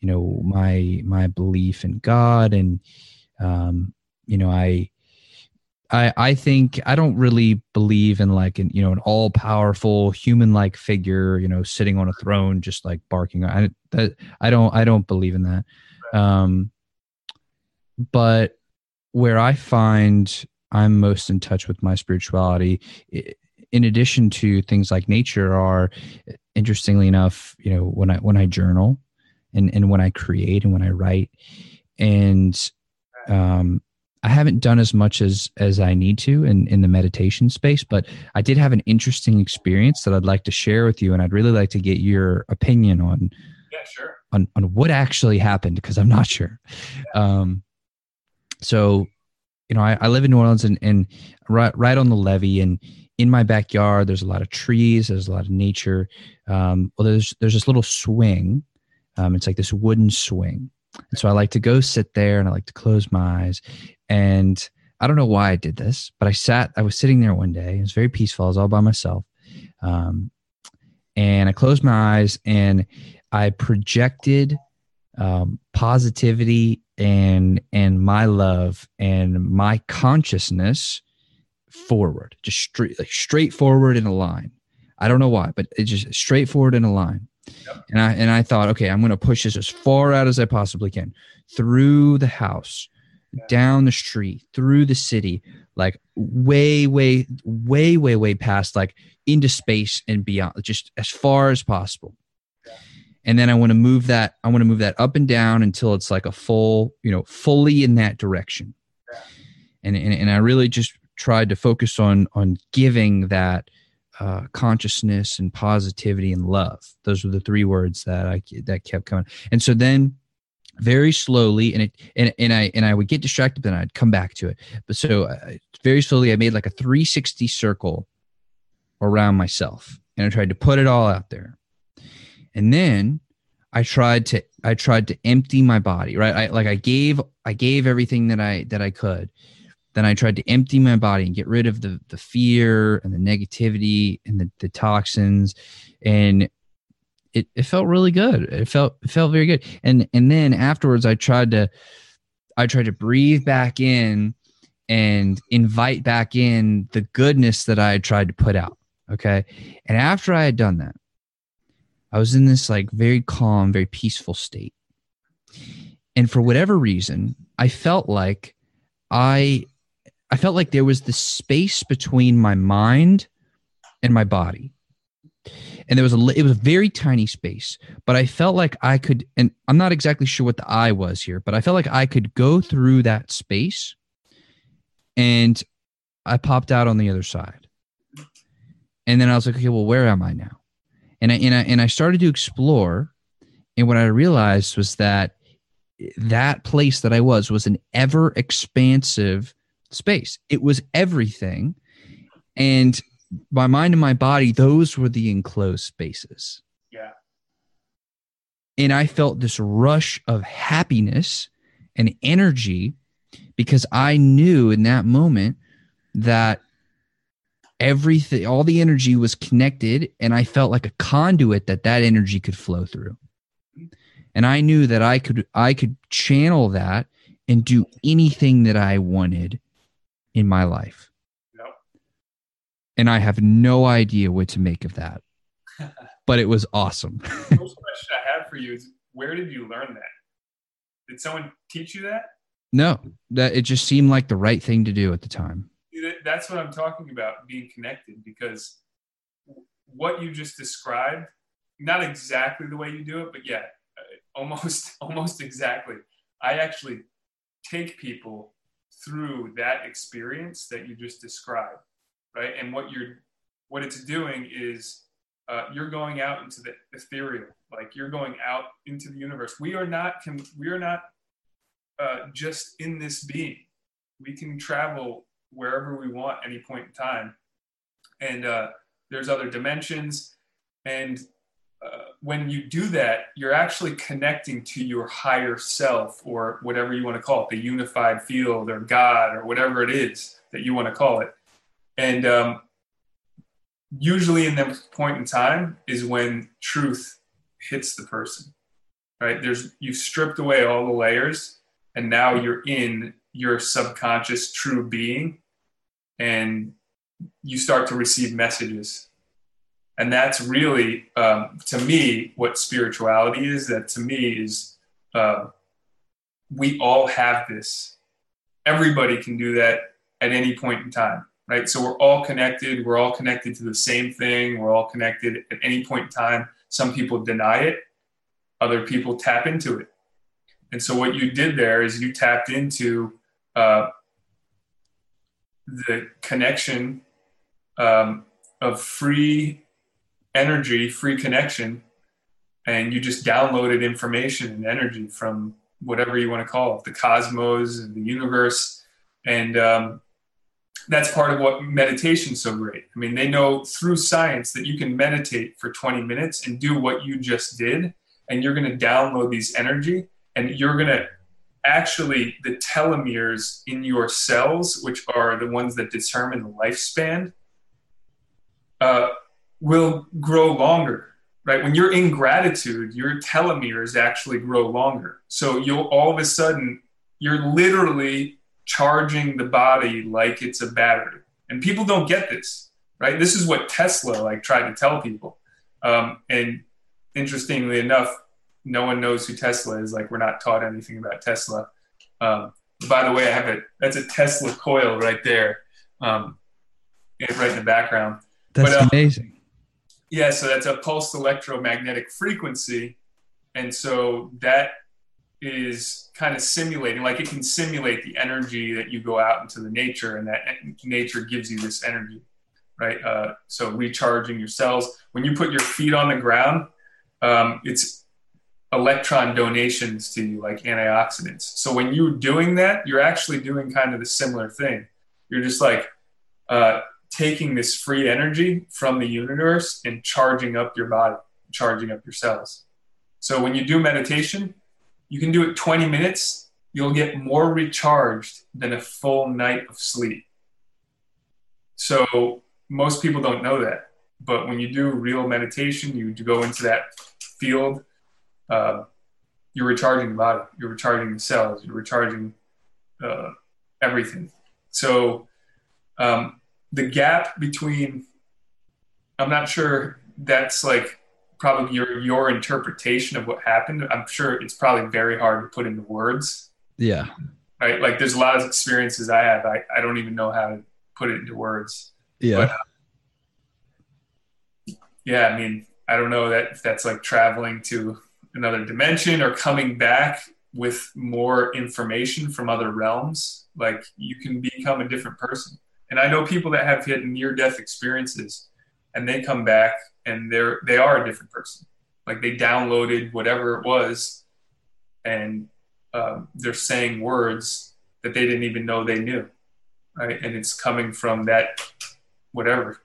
you know, my belief in God, and you know, I think I don't really believe in like an all powerful human like figure, you know, sitting on a throne just like barking. I don't believe in that. But where I find I'm most in touch with my spirituality, in addition to things like nature, are, interestingly enough, you know, when I journal. And when I create and when I write, and I haven't done as much as I need to in the meditation space, but I did have an interesting experience that I'd like to share with you. And I'd really like to get your opinion on, on what actually happened, because I'm not sure. So, you know, I live in New Orleans and right on the levee, and in my backyard, there's a lot of trees, there's a lot of nature. Well, there's this little swing. It's like this wooden swing. And so I like to go sit there and I like to close my eyes. And I don't know why I did this, but I was sitting there one day. It was very peaceful. I was all by myself. And I closed my eyes and I projected positivity and my love and my consciousness forward, just straight forward in a line. I don't know why, but it's just straight forward in a line. Yep. And I thought, okay, I'm going to push this as far out as I possibly can, through the house, down the street, through the city, like way past, like into space and beyond, just as far as possible. Yeah. And then I want to move that up and down until it's like a full, you know, fully in that direction. Yeah. And I really just tried to focus on giving that consciousness and positivity and love. Those were the three words that kept coming. And so then very slowly, and I would get distracted, then I'd come back to it. But so very slowly, I made like a 360 circle around myself, and I tried to put it all out there. And then I tried to empty my body, right? I gave everything that I could. Then I tried to empty my body and get rid of the fear and the negativity and the toxins, and it felt really good. It felt very good. And then afterwards, I tried to breathe back in and invite back in the goodness that I tried to put out. Okay, and after I had done that, I was in this like very calm, very peaceful state, and for whatever reason, I felt like there was this space between my mind and my body. And it was a very tiny space, but I felt like I could, and I'm not exactly sure what the I was here, but I felt like I could go through that space and I popped out on the other side. And then I was like, okay, well, where am I now? And I started to explore. And what I realized was that place that I was an ever expansive space. It was everything. And my mind and my body, those were the enclosed spaces. Yeah. And I felt this rush of happiness and energy because I knew in that moment that everything, all the energy was connected, and I felt like a conduit that energy could flow through. And I knew that I could channel that and do anything that I wanted in my life. Nope. And I have no idea what to make of that, but it was awesome. The first question I have for you is, where did you learn that? Did someone teach you that? No, that it just seemed like the right thing to do at the time. That's what I'm talking about, being connected, because what you just described, not exactly the way you do it, but yeah. Almost exactly. I actually take people through that experience that you just described, right? And what it's doing is you're going out into the ethereal, like you're going out into the universe. We are not just in this being. We can travel wherever we want at any point in time, and there's other dimensions. And when you do that, you're actually connecting to your higher self, or whatever you want to call it, the unified field or God or whatever it is that you want to call it. And usually in that point in time is when truth hits the person, right? You've stripped away all the layers, and now you're in your subconscious true being, and you start to receive messages. And that's really, to me, what spirituality is. That to me is, we all have this. Everybody can do that at any point in time, right? So we're all connected. We're all connected to the same thing. We're all connected at any point in time. Some people deny it. Other people tap into it. And so what you did there is you tapped into the connection of free energy, free connection, and you just downloaded information and energy from whatever you want to call it, the cosmos and the universe. And that's part of what meditation's so great. I mean, they know through science that you can meditate for 20 minutes and do what you just did, and you're going to download these energy, and you're going to actually, the telomeres in your cells, which are the ones that determine the lifespan, will grow longer, right? When you're in gratitude, your telomeres actually grow longer. So you'll all of a sudden, you're literally charging the body like it's a battery. And people don't get this, right? This is what Tesla tried to tell people. And interestingly enough, no one knows who Tesla is. We're not taught anything about Tesla. By the way, I have that's a Tesla coil right there, right in the background. That's amazing. Yeah, so that's a pulsed electromagnetic frequency. And so that is kind of simulating, it can simulate the energy that you go out into the nature, and that nature gives you this energy, right? So recharging your cells. When you put your feet on the ground, it's electron donations to you, like antioxidants. So when you're doing that, you're actually doing kind of the similar thing. You're just taking this free energy from the universe and charging up your body, charging up your cells. So when you do meditation, you can do it 20 minutes. You'll get more recharged than a full night of sleep. So most people don't know that. But when you do real meditation, you go into that field, you're recharging the body, you're recharging the cells, you're recharging everything. So the gap between, I'm not sure that's probably your interpretation of what happened. I'm sure it's probably very hard to put into words. Yeah. Right? There's a lot of experiences I have. I don't even know how to put it into words. Yeah. But, yeah, I mean, I don't know if that's traveling to another dimension or coming back with more information from other realms. You can become a different person. And I know people that have had near-death experiences, and they come back and they are a different person. They downloaded whatever it was, and they're saying words that they didn't even know they knew, right? And it's coming from that whatever,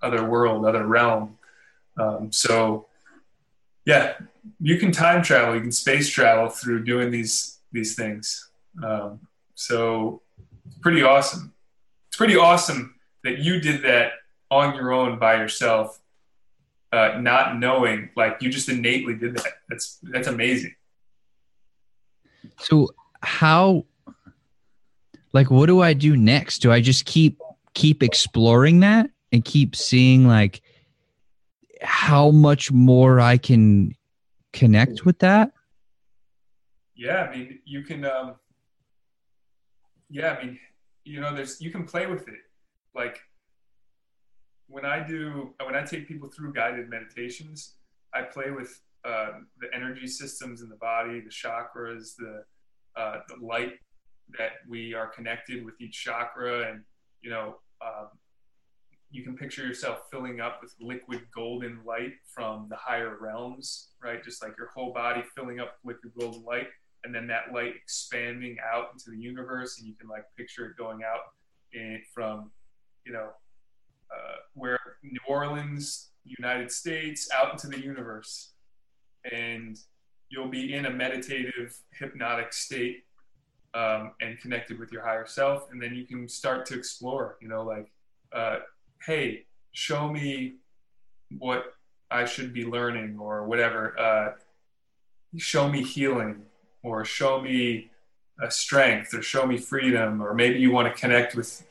other world, other realm. So, yeah, you can time travel, you can space travel through doing these things. So it's pretty awesome. It's pretty awesome that you did that on your own by yourself, not knowing, you just innately did that. That's amazing. So how, what do I do next? Do I just keep exploring that and keep seeing how much more I can connect with that? Yeah. I mean, you can, you can play with it. When I take people through guided meditations, I play with the energy systems in the body, the chakras, the light that we are connected with each chakra. And, you can picture yourself filling up with liquid golden light from the higher realms, right? Just your whole body filling up with liquid golden light, and then that light expanding out into the universe. And you can picture it going out from, where New Orleans, United States, out into the universe. And you'll be in a meditative, hypnotic state, and connected with your higher self. And then you can start to explore, hey, show me what I should be learning, or whatever. Show me healing, or show me a strength, or show me freedom, or maybe you want to connect with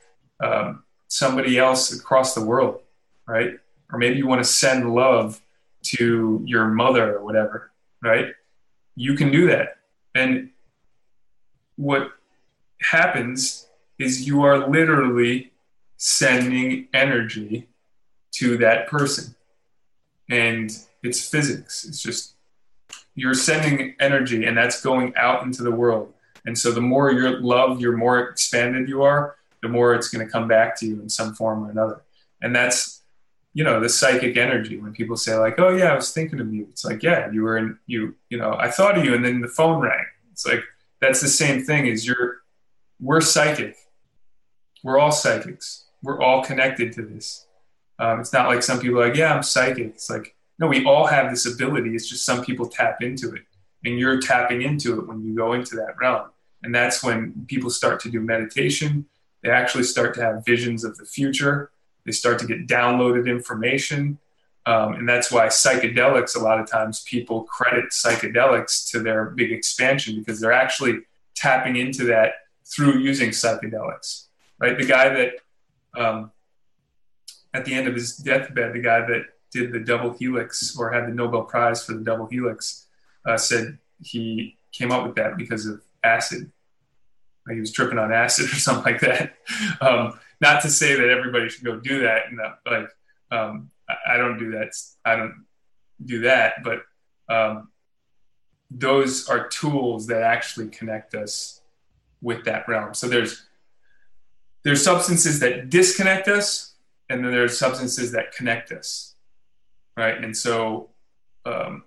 somebody else across the world, right? Or maybe you want to send love to your mother or whatever, right? You can do that. And what happens is you are literally sending energy to that person. And it's physics. It's just, you're sending energy, and that's going out into the world. And so the more your love, the more expanded you are, the more it's going to come back to you in some form or another. And that's, you know, the psychic energy. When people say like, oh yeah, I was thinking of you. It's like, yeah, you were in, you know, I thought of you and then the phone rang. It's like, that's the same thing as we're psychic. We're all psychics. We're all connected to this. It's not like some people are like, yeah, I'm psychic. It's like, no, we all have this ability. It's just some people tap into it, and you're tapping into it when you go into that realm. And that's when people start to do meditation. They actually start to have visions of the future. They start to get downloaded information. And that's why psychedelics, a lot of times people credit psychedelics to their big expansion, because they're actually tapping into that through using psychedelics, right? The guy that, at the end of his deathbed, the guy that did the double helix, or had the Nobel Prize for the double helix, said he came up with that because of acid. Like he was tripping on acid or something like that. Not to say that everybody should go do that. And that, like, I don't do that. I don't do that. But those are tools that actually connect us with that realm. So there's substances that disconnect us, and then there's substances that connect us, right? And so, and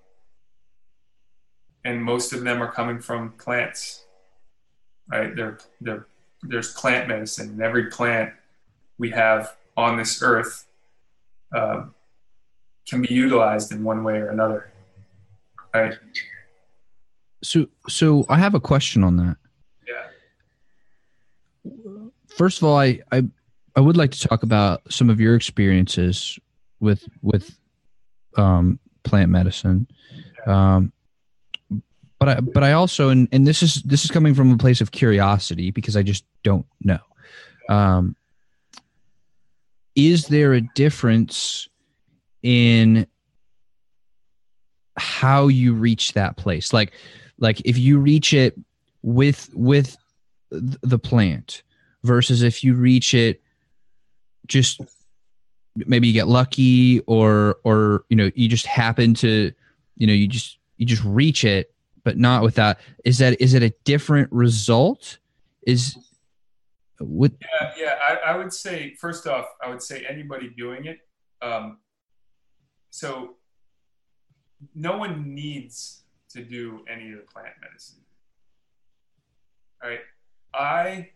most of them are coming from plants, right? There's plant medicine, and every plant we have on this earth can be utilized in one way or another, right? So I have a question on that. Yeah. First of all, I would like to talk about some of your experiences with plant medicine, but I also, and this is coming from a place of curiosity, because I just don't know. Is there a difference in how you reach that place? Like if you reach it with the plant versus if you reach it just maybe you get lucky or, you know, you just happen to, you know, you just reach it, but not with that. Is it a different result? Yeah. I would say, first off, I would say anybody doing it. So no one needs to do any of the plant medicine. All right. I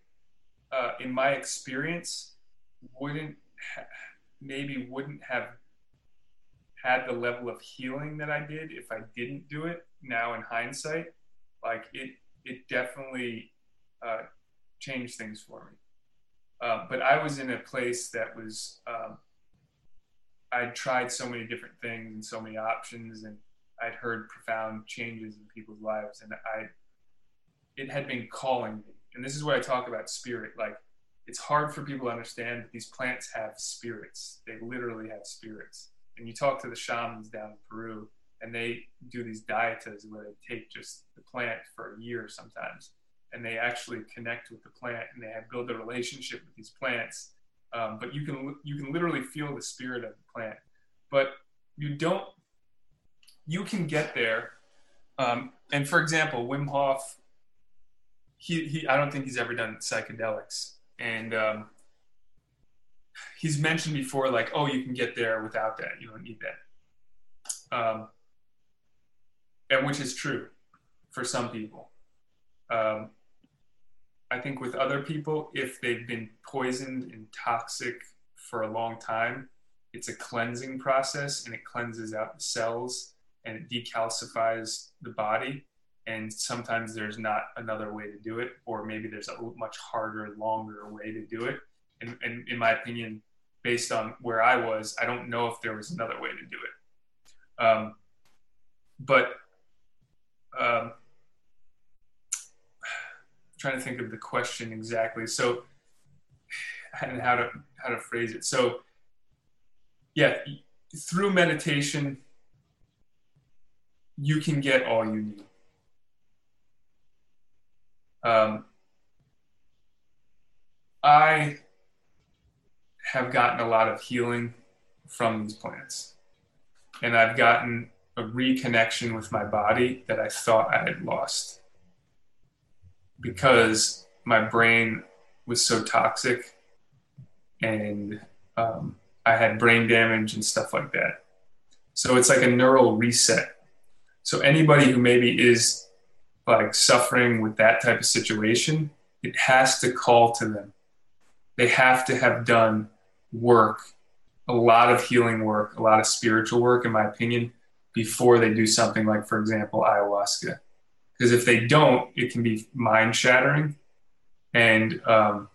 in my experience, wouldn't have had the level of healing that I did if I didn't do it. Now in hindsight, like it definitely changed things for me. But I was in a place that was, I tried so many different things and so many options, and I'd heard profound changes in people's lives, and it had been calling me. And this is where I talk about spirit. Like, it's hard for people to understand that these plants have spirits. They literally have spirits. And you talk to the shamans down in Peru, and they do these dietas where they take just the plant for a year sometimes, and they actually connect with the plant, and they have build a relationship with these plants. But you can literally feel the spirit of the plant. But you can get there. And for example, Wim Hof, he I don't think he's ever done psychedelics. And he's mentioned before, like, oh, you can get there without that. You don't need that. And which is true for some people. I think with other people, if they've been poisoned and toxic for a long time, it's a cleansing process, and it cleanses out the cells, and it decalcifies the body. And sometimes there's not another way to do it, or maybe there's a much harder, longer way to do it. And in my opinion, based on where I was, I don't know if there was another way to do it. But I'm trying to think of the question exactly. So, and how to phrase it. So yeah, through meditation, you can get all you need. I have gotten a lot of healing from these plants, and I've gotten a reconnection with my body that I thought I had lost, because my brain was so toxic, and I had brain damage and stuff like that. So it's like a neural reset. So anybody who maybe is like suffering with that type of situation, it has to call to them. They have to have done work, a lot of healing work, a lot of spiritual work, in my opinion, before they do something like, for example, ayahuasca. Because if they don't, it can be mind shattering, and it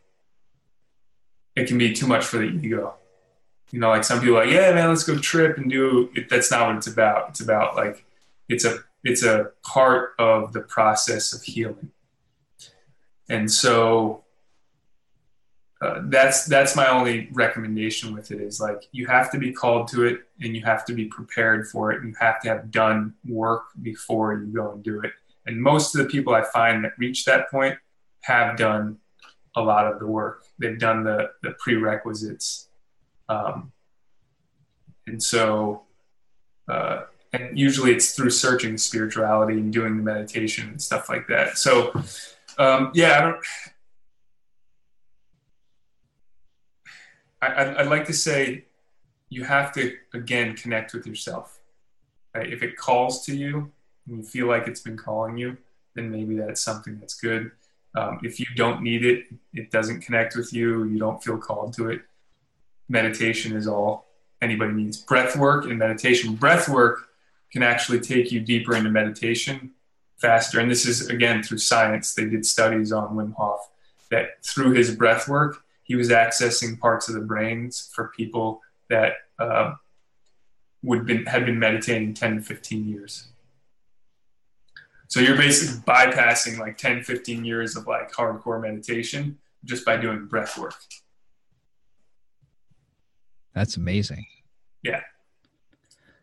can be too much for the ego. You know, like some people are like, yeah, man, let's go trip and do it. That's not what it's about. It's about like, it's a part of the process of healing. And so that's my only recommendation with it, is like, you have to be called to it, and you have to be prepared for it. You have to have done work before you go and do it. And most of the people I find that reach that point have done a lot of the work. They've done the prerequisites. And usually it's through searching spirituality and doing the meditation and stuff like that. So, I'd like to say you have to, again, connect with yourself, right? If it calls to you and you feel like it's been calling you, then maybe that's something that's good. If you don't need it, it doesn't connect with you, you don't feel called to it, meditation is all anybody needs. Breath work and meditation. Breath work can actually take you deeper into meditation faster. And this is, again, through science. They did studies on Wim Hof that through his breath work, he was accessing parts of the brains for people that had been meditating 10 to 15 years. So you're basically bypassing like 10, 15 years of like hardcore meditation just by doing breath work. That's amazing. Yeah.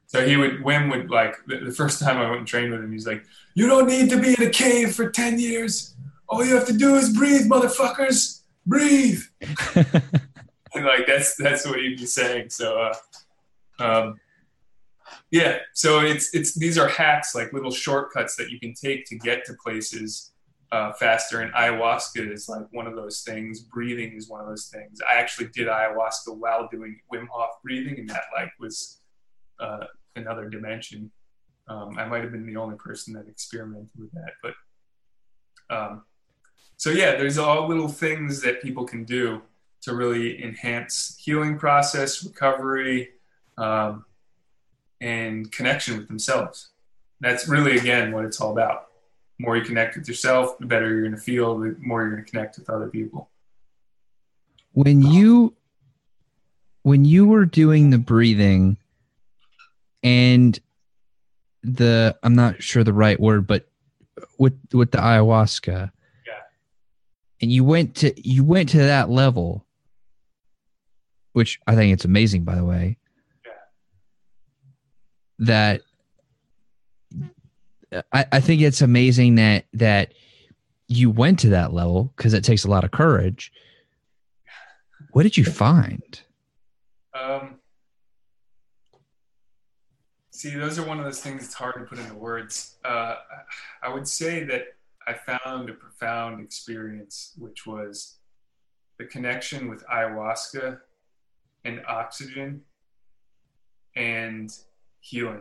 So Wim would like, the first time I went and trained with him, he's like, you don't need to be in a cave for 10 years. All you have to do is breathe, motherfuckers. Breathe. And like, that's what he'd be saying. So, yeah. So these are hacks, like little shortcuts that you can take to get to places faster. And ayahuasca is like one of those things. Breathing is one of those things. I actually did ayahuasca while doing Wim Hof breathing, and that like was another dimension. I might have been the only person that experimented with that, but so yeah, there's all little things that people can do to really enhance healing process, recovery, and connection with themselves. That's really, again, what it's all about. The more you connect with yourself, the better you're going to feel, the more you're going to connect with other people. When you were doing the breathing and I'm not sure the right word, but with the ayahuasca, yeah, and you went to that level, which I think it's amazing, by the way, yeah, that I think it's amazing that you went to that level, because it takes a lot of courage. What did you find? See, those are one of those things it's hard to put into words. I would say that I found a profound experience, which was the connection with ayahuasca and oxygen and healing.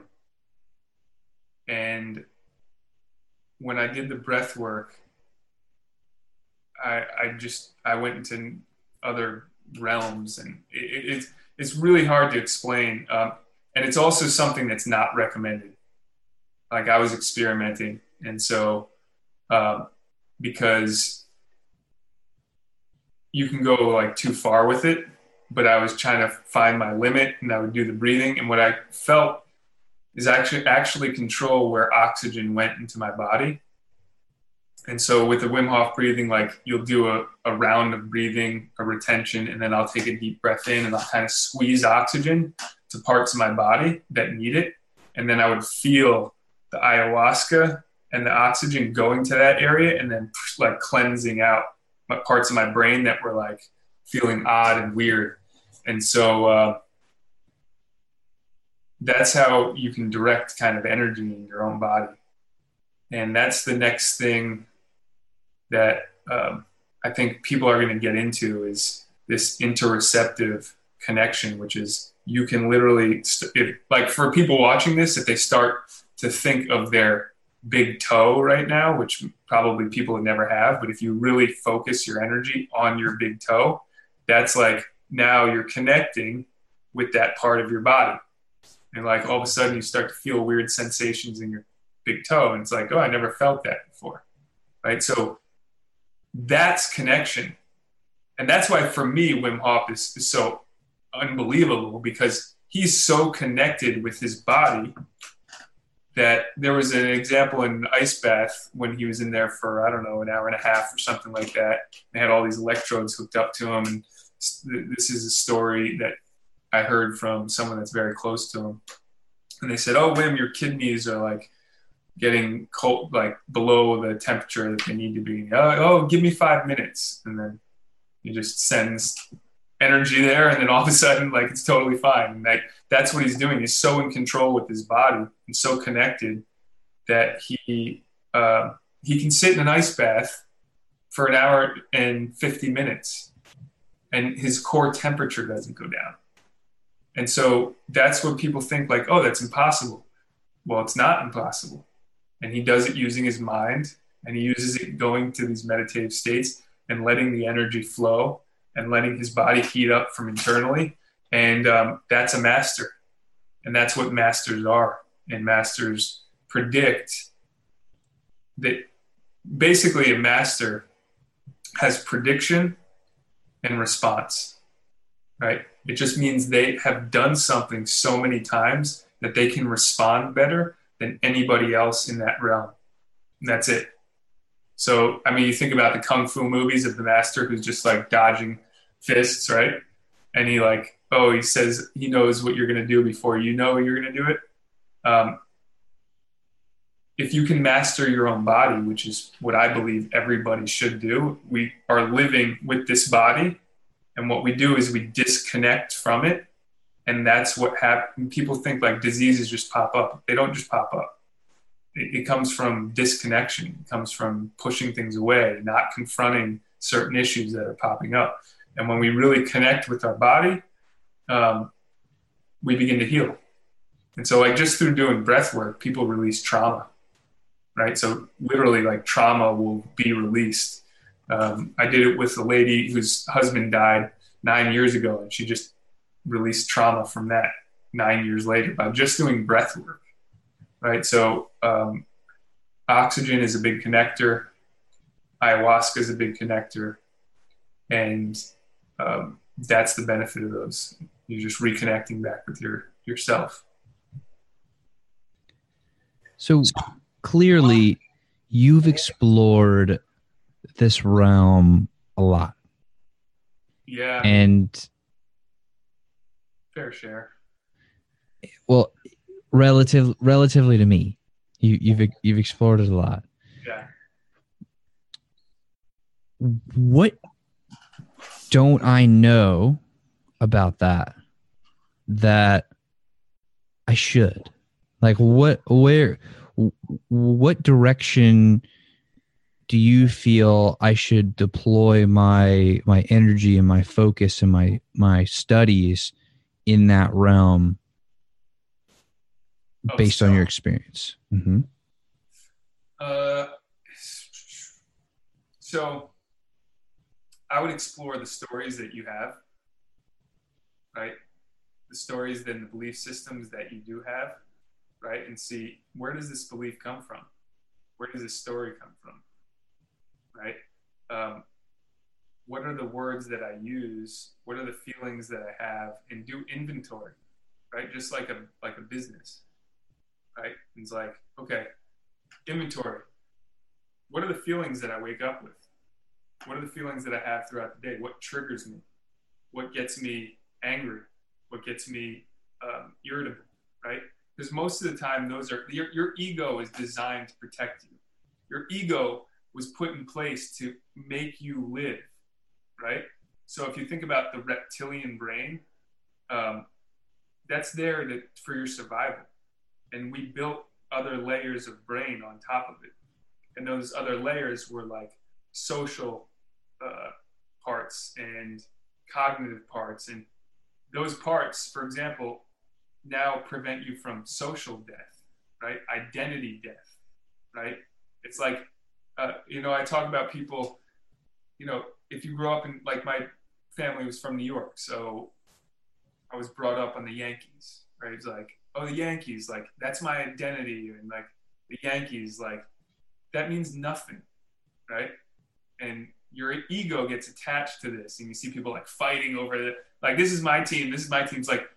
And when I did the breath work, I went into other realms, and it's really hard to explain. And it's also something that's not recommended. Like, I was experimenting. And so, because you can go like too far with it, but I was trying to find my limit, and I would do the breathing. And what I felt is actually control where oxygen went into my body. And so with the Wim Hof breathing, like, you'll do a round of breathing, a retention, and then I'll take a deep breath in, and I'll kind of squeeze oxygen to parts of my body that need it. And then I would feel the ayahuasca and the oxygen going to that area, and then like cleansing out my parts of my brain that were like feeling odd and weird. And so, that's how you can direct kind of energy in your own body. And that's the next thing that I think people are going to get into is this interoceptive connection, which is you can literally, like for people watching this, if they start to think of their big toe right now, which probably people would never have, but if you really focus your energy on your big toe, that's like now you're connecting with that part of your body. And like all of a sudden you start to feel weird sensations in your big toe. And it's like, oh, I never felt that before. Right. So that's connection. And that's why for me, Wim Hof is so unbelievable, because he's so connected with his body that there was an example in an ice bath when he was in there for, I don't know, an hour and a half or something like that. They had all these electrodes hooked up to him. And this is a story that I heard from someone that's very close to him. And they said, oh, Wim, your kidneys are like getting cold, like below the temperature that they need to be. Oh, give me 5 minutes. And then he just sends energy there. And then all of a sudden, like, it's totally fine. And like, that's what he's doing. He's so in control with his body and so connected that he can sit in an ice bath for an hour and 50 minutes and his core temperature doesn't go down. And so that's what people think, like, oh, that's impossible. Well, it's not impossible. And he does it using his mind, and he uses it going to these meditative states and letting the energy flow and letting his body heat up from internally. And that's a master. And that's what masters are. And masters predict that. Basically, a master has prediction and response, right? It just means they have done something so many times that they can respond better than anybody else in that realm. And that's it. So, I mean, you think about the Kung Fu movies of the master who's just like dodging fists, right? And he like, oh, he says he knows what you're going to do before you know you're going to do it. If you can master your own body, which is what I believe everybody should do, we are living with this body. And what we do is we disconnect from it. And that's what happens. People think like diseases just pop up. They don't just pop up. It comes from disconnection. It comes from pushing things away, not confronting certain issues that are popping up. And when we really connect with our body, we begin to heal. And so like just through doing breath work, people release trauma, right? So literally like trauma will be released. I did it with a lady whose husband died 9 years ago, and she just released trauma from that 9 years later by just doing breath work, right? So oxygen is a big connector. Ayahuasca is a big connector. And that's the benefit of those. You're just reconnecting back with yourself. So clearly you've explored this realm a lot. Yeah. And fair share. Well, relatively to me, you've explored it a lot. Yeah. What don't I know about that I should? Like what direction do you feel I should deploy my energy and my focus and my studies in that realm based on your experience? Mm-hmm. So I would explore the stories that you have, right? The stories and the belief systems that you do have, right? And see, where does this belief come from? Where does this story come from? Right? What are the words that I use? What are the feelings that I have? And do inventory, right? Just like a business, right? It's like, okay, inventory. What are the feelings that I wake up with? What are the feelings that I have throughout the day? What triggers me? What gets me angry? What gets me irritable, right? Because most of the time, those are your ego is designed to protect you. Your ego was put in place to make you live, right? So if you think about the reptilian brain, that's there for your survival. And we built other layers of brain on top of it. And those other layers were like social parts and cognitive parts. And those parts, for example, now prevent you from social death, right? Identity death, right? It's like, you know, I talk about people, you know, if you grow up in, like, my family was from New York, so I was brought up on the Yankees, right? It's like, oh, the Yankees, like, that's my identity. And like the Yankees, like, that means nothing, right? And your ego gets attached to this, and you see people like fighting over it. Like, this is my team, this is my team. It's like,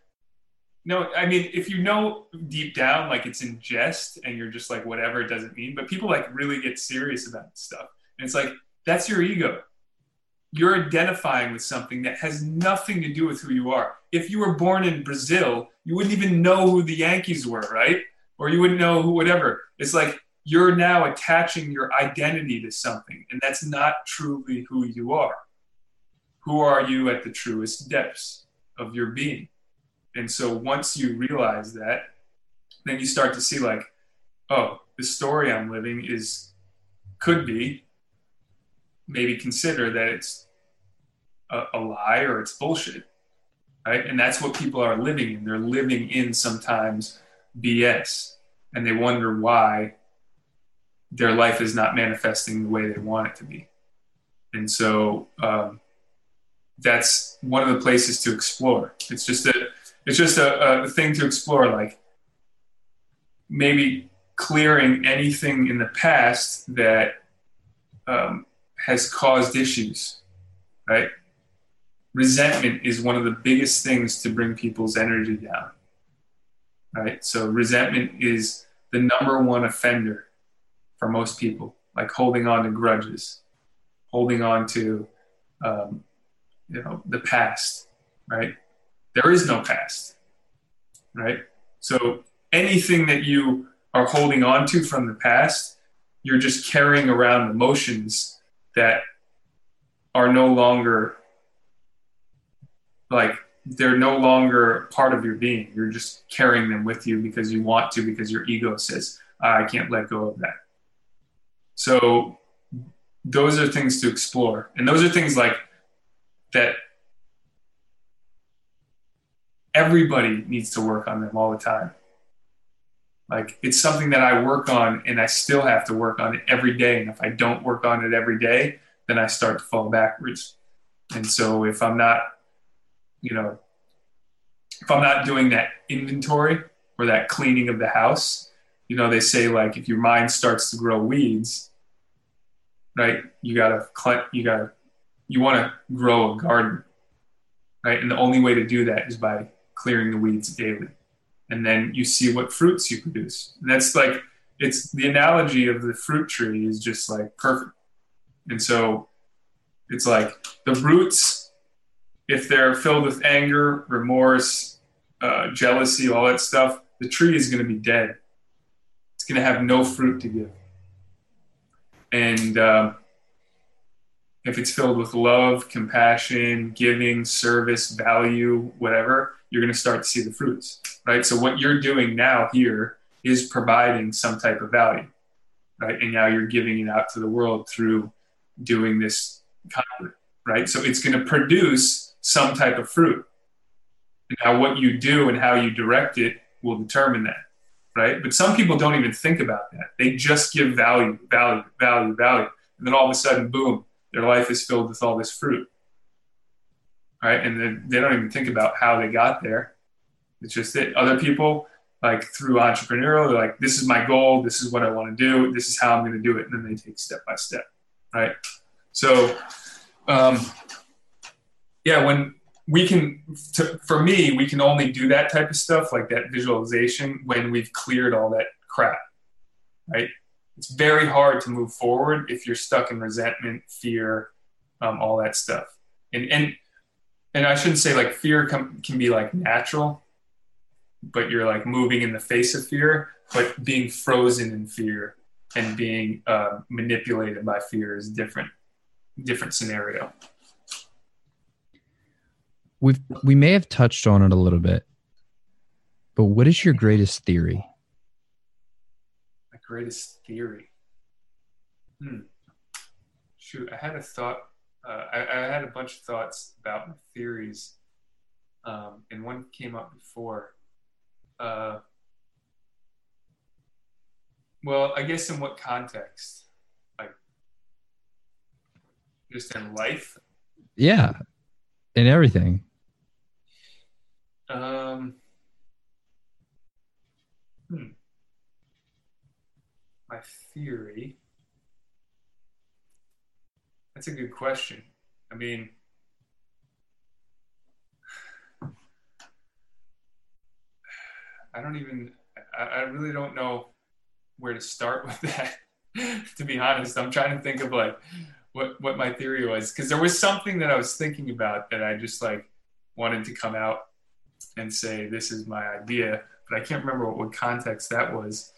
no, I mean, if you know deep down, like, it's in jest and you're just like, whatever, it doesn't mean, but people like really get serious about this stuff. And it's like, that's your ego. You're identifying with something that has nothing to do with who you are. If you were born in Brazil, you wouldn't even know who the Yankees were, right? Or you wouldn't know who, whatever. It's like, you're now attaching your identity to something, and that's not truly who you are. Who are you at the truest depths of your being? And so once you realize that, then you start to see, like, oh, the story I'm living is, could be, maybe consider that it's a lie or it's bullshit, right? And that's what people are living in. They're living in sometimes BS, and they wonder why their life is not manifesting the way they want it to be. And so that's one of the places to explore. It's just a thing to explore, like maybe clearing anything in the past that has caused issues, right? Resentment is one of the biggest things to bring people's energy down, right? So resentment is the number one offender for most people, like holding on to grudges, holding on to, you know, the past, right? There is no past, right? So anything that you are holding on to from the past, you're just carrying around emotions that are no longer, like, they're no longer part of your being. You're just carrying them with you because you want to, because your ego says, I can't let go of that. So those are things to explore. And those are things like that everybody needs to work on them all the time. Like, it's something that I work on, and I still have to work on it every day. And if I don't work on it every day, then I start to fall backwards. And so if I'm not, you know, if I'm not doing that inventory or that cleaning of the house, you know, they say, like, if your mind starts to grow weeds, right, you want to grow a garden, right? And the only way to do that is by clearing the weeds daily. And then you see what fruits you produce. And that's like, it's the analogy of the fruit tree is just like perfect. And so it's like the roots, if they're filled with anger, remorse, jealousy, all that stuff, the tree is going to be dead. It's going to have no fruit to give. And if it's filled with love, compassion, giving, service, value, whatever, you're going to start to see the fruits, right? So what you're doing now here is providing some type of value, right? And now you're giving it out to the world through doing this content, right? So it's going to produce some type of fruit. And now what you do and how you direct it will determine that, right? But some people don't even think about that. They just give value, value, value, value. And then all of a sudden, boom, their life is filled with all this fruit, right? And then they don't even think about how they got there. It's just that other people, like through entrepreneurial, they're like, this is my goal, this is what I want to do, this is how I'm going to do it. And then they take step by step, right? So, yeah, when we can, for me, we can only do that type of stuff, like that visualization, when we've cleared all that crap, right? It's very hard to move forward if you're stuck in resentment, fear, all that stuff. And I shouldn't say like fear can be like natural, but you're like moving in the face of fear. But being frozen in fear and being manipulated by fear is different scenario. We may have touched on it a little bit, but what is your greatest theory? My greatest theory? Shoot, I had a thought I had a bunch of thoughts about my theories, and one came up before. Well, I guess in what context? Like, just in life? Yeah, in everything. My theory? That's a good question. I mean, I really don't know where to start with that, to be honest. I'm trying to think of like what my theory was, because there was something that I was thinking about that I just like wanted to come out and say, this is my idea, but I can't remember what context that was.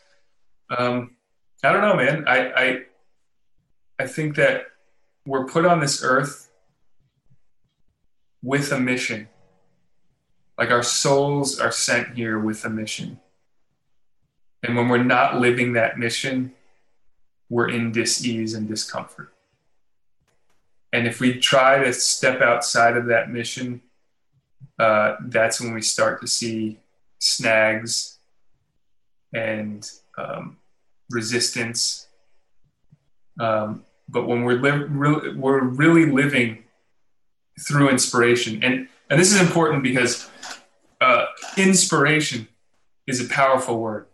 I don't know, man. I think that we're put on this earth with a mission. Like, our souls are sent here with a mission. And when we're not living that mission, we're in dis-ease and discomfort. And if we try to step outside of that mission, that's when we start to see snags and resistance. But when we're really living through inspiration, and this is important because inspiration is a powerful word.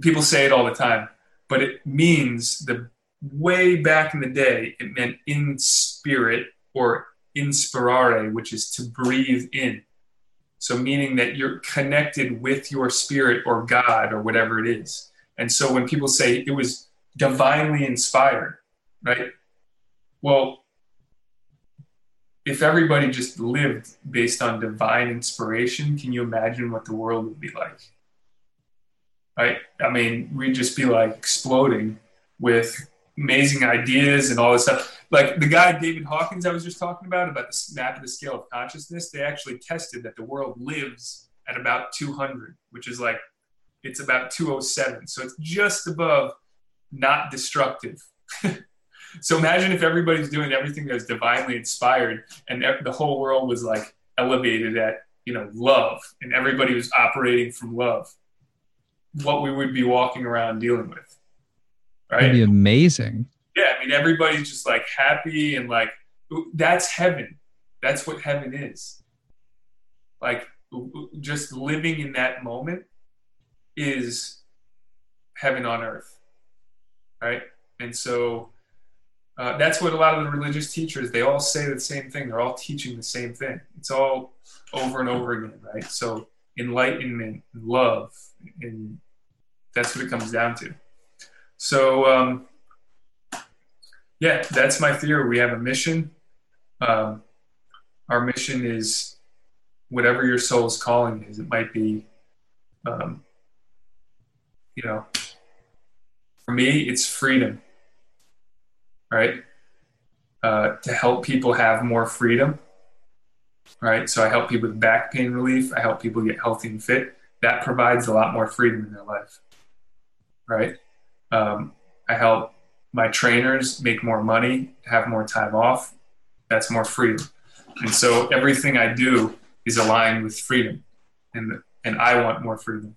People say it all the time, but it means, the way back in the day, it meant in spirit, or inspirare, which is to breathe in. So meaning that you're connected with your spirit or God or whatever it is. And so when people say it was divinely inspired, right? Well, if everybody just lived based on divine inspiration, can you imagine what the world would be like? Right? I mean, we'd just be like exploding with amazing ideas and all this stuff. Like the guy, David Hawkins, I was just talking about the map of the scale of consciousness, they actually tested that the world lives at about 200, which is like, it's about 207. So it's just above not destructive. So imagine if everybody's doing everything that's divinely inspired, and the whole world was like elevated at, love, and everybody was operating from love. What we would be walking around dealing with, right? That'd be amazing. Yeah, I mean, everybody's just like happy and like, that's heaven. That's what heaven is. Like, just living in that moment is heaven on earth, right? And so that's what a lot of the religious teachers, they all say the same thing. They're all teaching the same thing. It's all over and over again, right? So enlightenment, love, and that's what it comes down to. So, yeah, that's my theory. We have a mission. Our mission is whatever your soul's calling is. It might be, for me, it's freedom, right? To help people have more freedom, right? So I help people with back pain relief. I help people get healthy and fit. That provides a lot more freedom in their life, right? I help my trainers make more money, have more time off. That's more freedom. And so everything I do is aligned with freedom, and I want more freedom.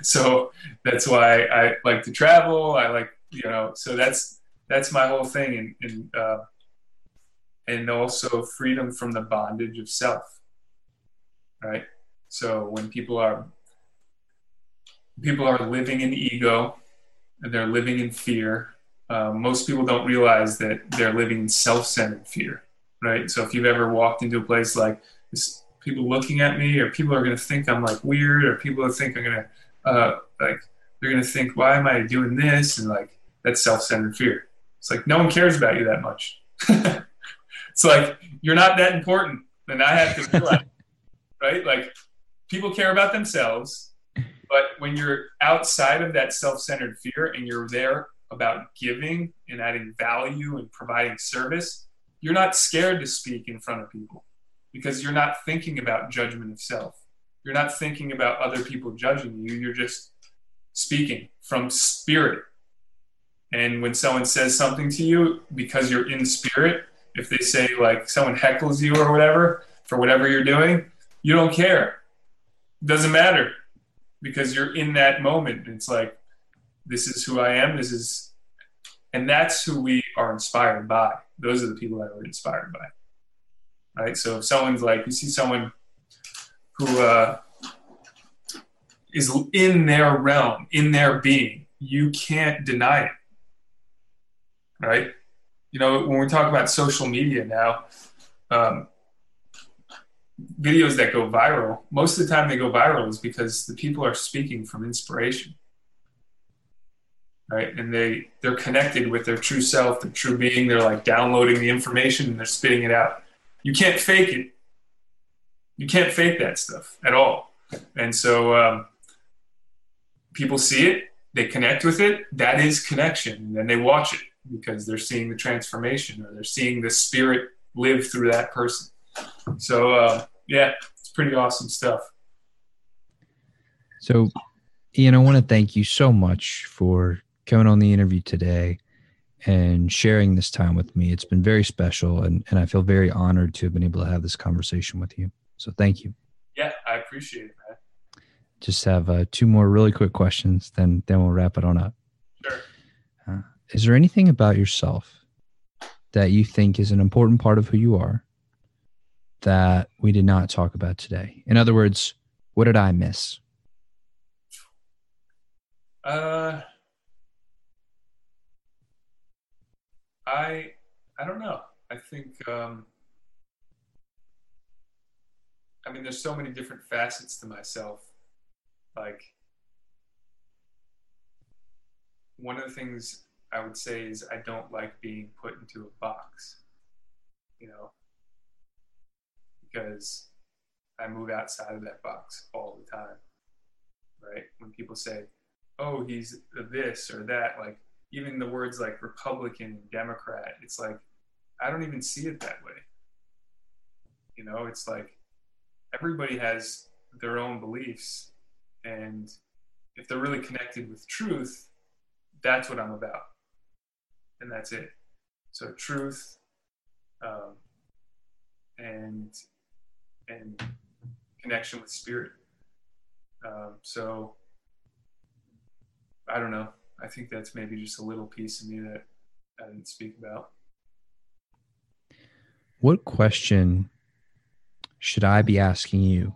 So that's why I like to travel. I like, so that's my whole thing. And also freedom from the bondage of self, right? So when people are living in ego, and they're living in fear, most people don't realize that they're living in self-centered fear, right? So if you've ever walked into a place like this, people looking at me, or people are going to think I'm like weird, or people are think I'm going to they're going to think, why am I doing this? And like, that's self-centered fear. It's like, no one cares about you that much. It's like, you're not that important. And I have to realize, right? Like, people care about themselves. But when you're outside of that self-centered fear and you're there about giving and adding value and providing service, you're not scared to speak in front of people because you're not thinking about judgment of self. You're not thinking about other people judging you. You're just speaking from spirit, And when someone says something to you, because you're in spirit, if they say like someone heckles you or whatever, for whatever you're doing, you don't care. It doesn't matter because you're in that moment. It's like, this is who I am. This is, and that's who we are inspired by. Those are the people that we're inspired by. Right. So if someone's like, you see someone who is in their realm, in their being, you can't deny it. Right. You know, when we talk about social media now, videos that go viral, most of the time they go viral is because the people are speaking from inspiration. Right. And they're connected with their true self, their true being. They're like downloading the information and they're spitting it out. You can't fake it. You can't fake that stuff at all. And so people see it, they connect with it. That is connection. And then they watch it because they're seeing the transformation or they're seeing the spirit live through that person. So yeah, it's pretty awesome stuff. So, Ian, I want to thank you so much for coming on the interview today and sharing this time with me. It's been very special, and I feel very honored to have been able to have this conversation with you. So thank you. Yeah, I appreciate it, man. Just have two more really quick questions, then we'll wrap it on up. Sure. Is there anything about yourself that you think is an important part of who you are that we did not talk about today? In other words, what did I miss? I don't know. I think, I mean, there's so many different facets to myself. Like, one of the things I would say is I don't like being put into a box, you know, because I move outside of that box all the time, right? When people say, oh, he's this or that, like even the words like Republican, Democrat, it's like, I don't even see it that way. You know, it's like everybody has their own beliefs. And if they're really connected with truth, that's what I'm about. And that's it. So truth, and connection with spirit. So I don't know. I think that's maybe just a little piece of me that I didn't speak about. What question should I be asking you,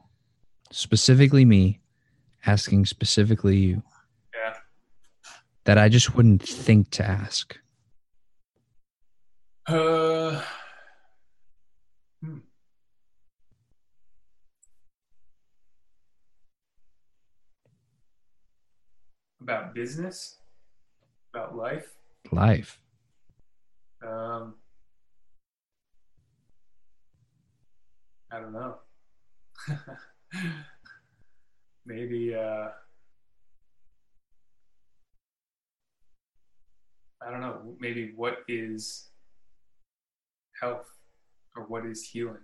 specifically me, asking specifically you, yeah, that I just wouldn't think to ask? About business, about life. I don't know. Maybe, I don't know, maybe what is health or what is healing?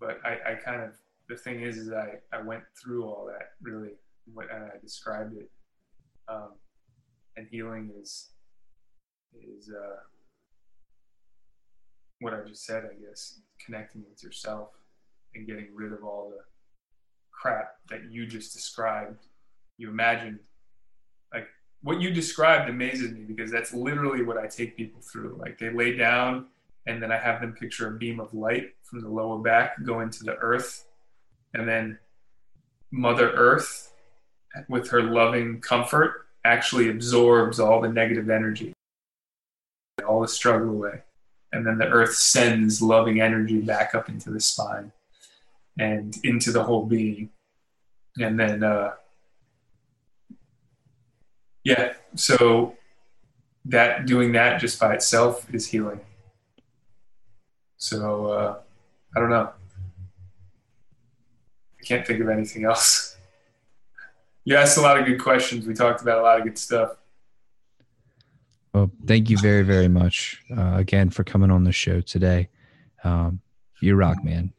But I kind of, the thing is I went through all that really. And I described it, and healing is what I just said, I guess, connecting with yourself and getting rid of all the crap that you just described. You imagined, like what you described amazes me because that's literally what I take people through. Like they lay down and then I have them picture a beam of light from the lower back go into the earth, and then Mother Earth, with her loving comfort, actually absorbs all the negative energy, all the struggle away. And then the earth sends loving energy back up into the spine and into the whole being. And then, yeah, so that doing that just by itself is healing. So I don't know. I can't think of anything else. You asked a lot of good questions. We talked about a lot of good stuff. Well, thank you very, very much again for coming on the show today. You rock, man.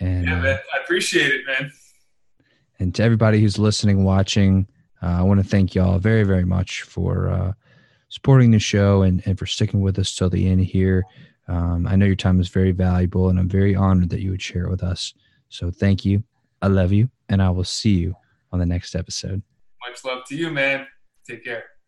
And, yeah, man. I appreciate it, man. And to everybody who's listening, watching, I want to thank y'all very, very much for supporting the show and for sticking with us till the end here. I know your time is very valuable, and I'm very honored that you would share it with us. So thank you. I love you, and I will see you on the next episode. Much love to you, man. Take care.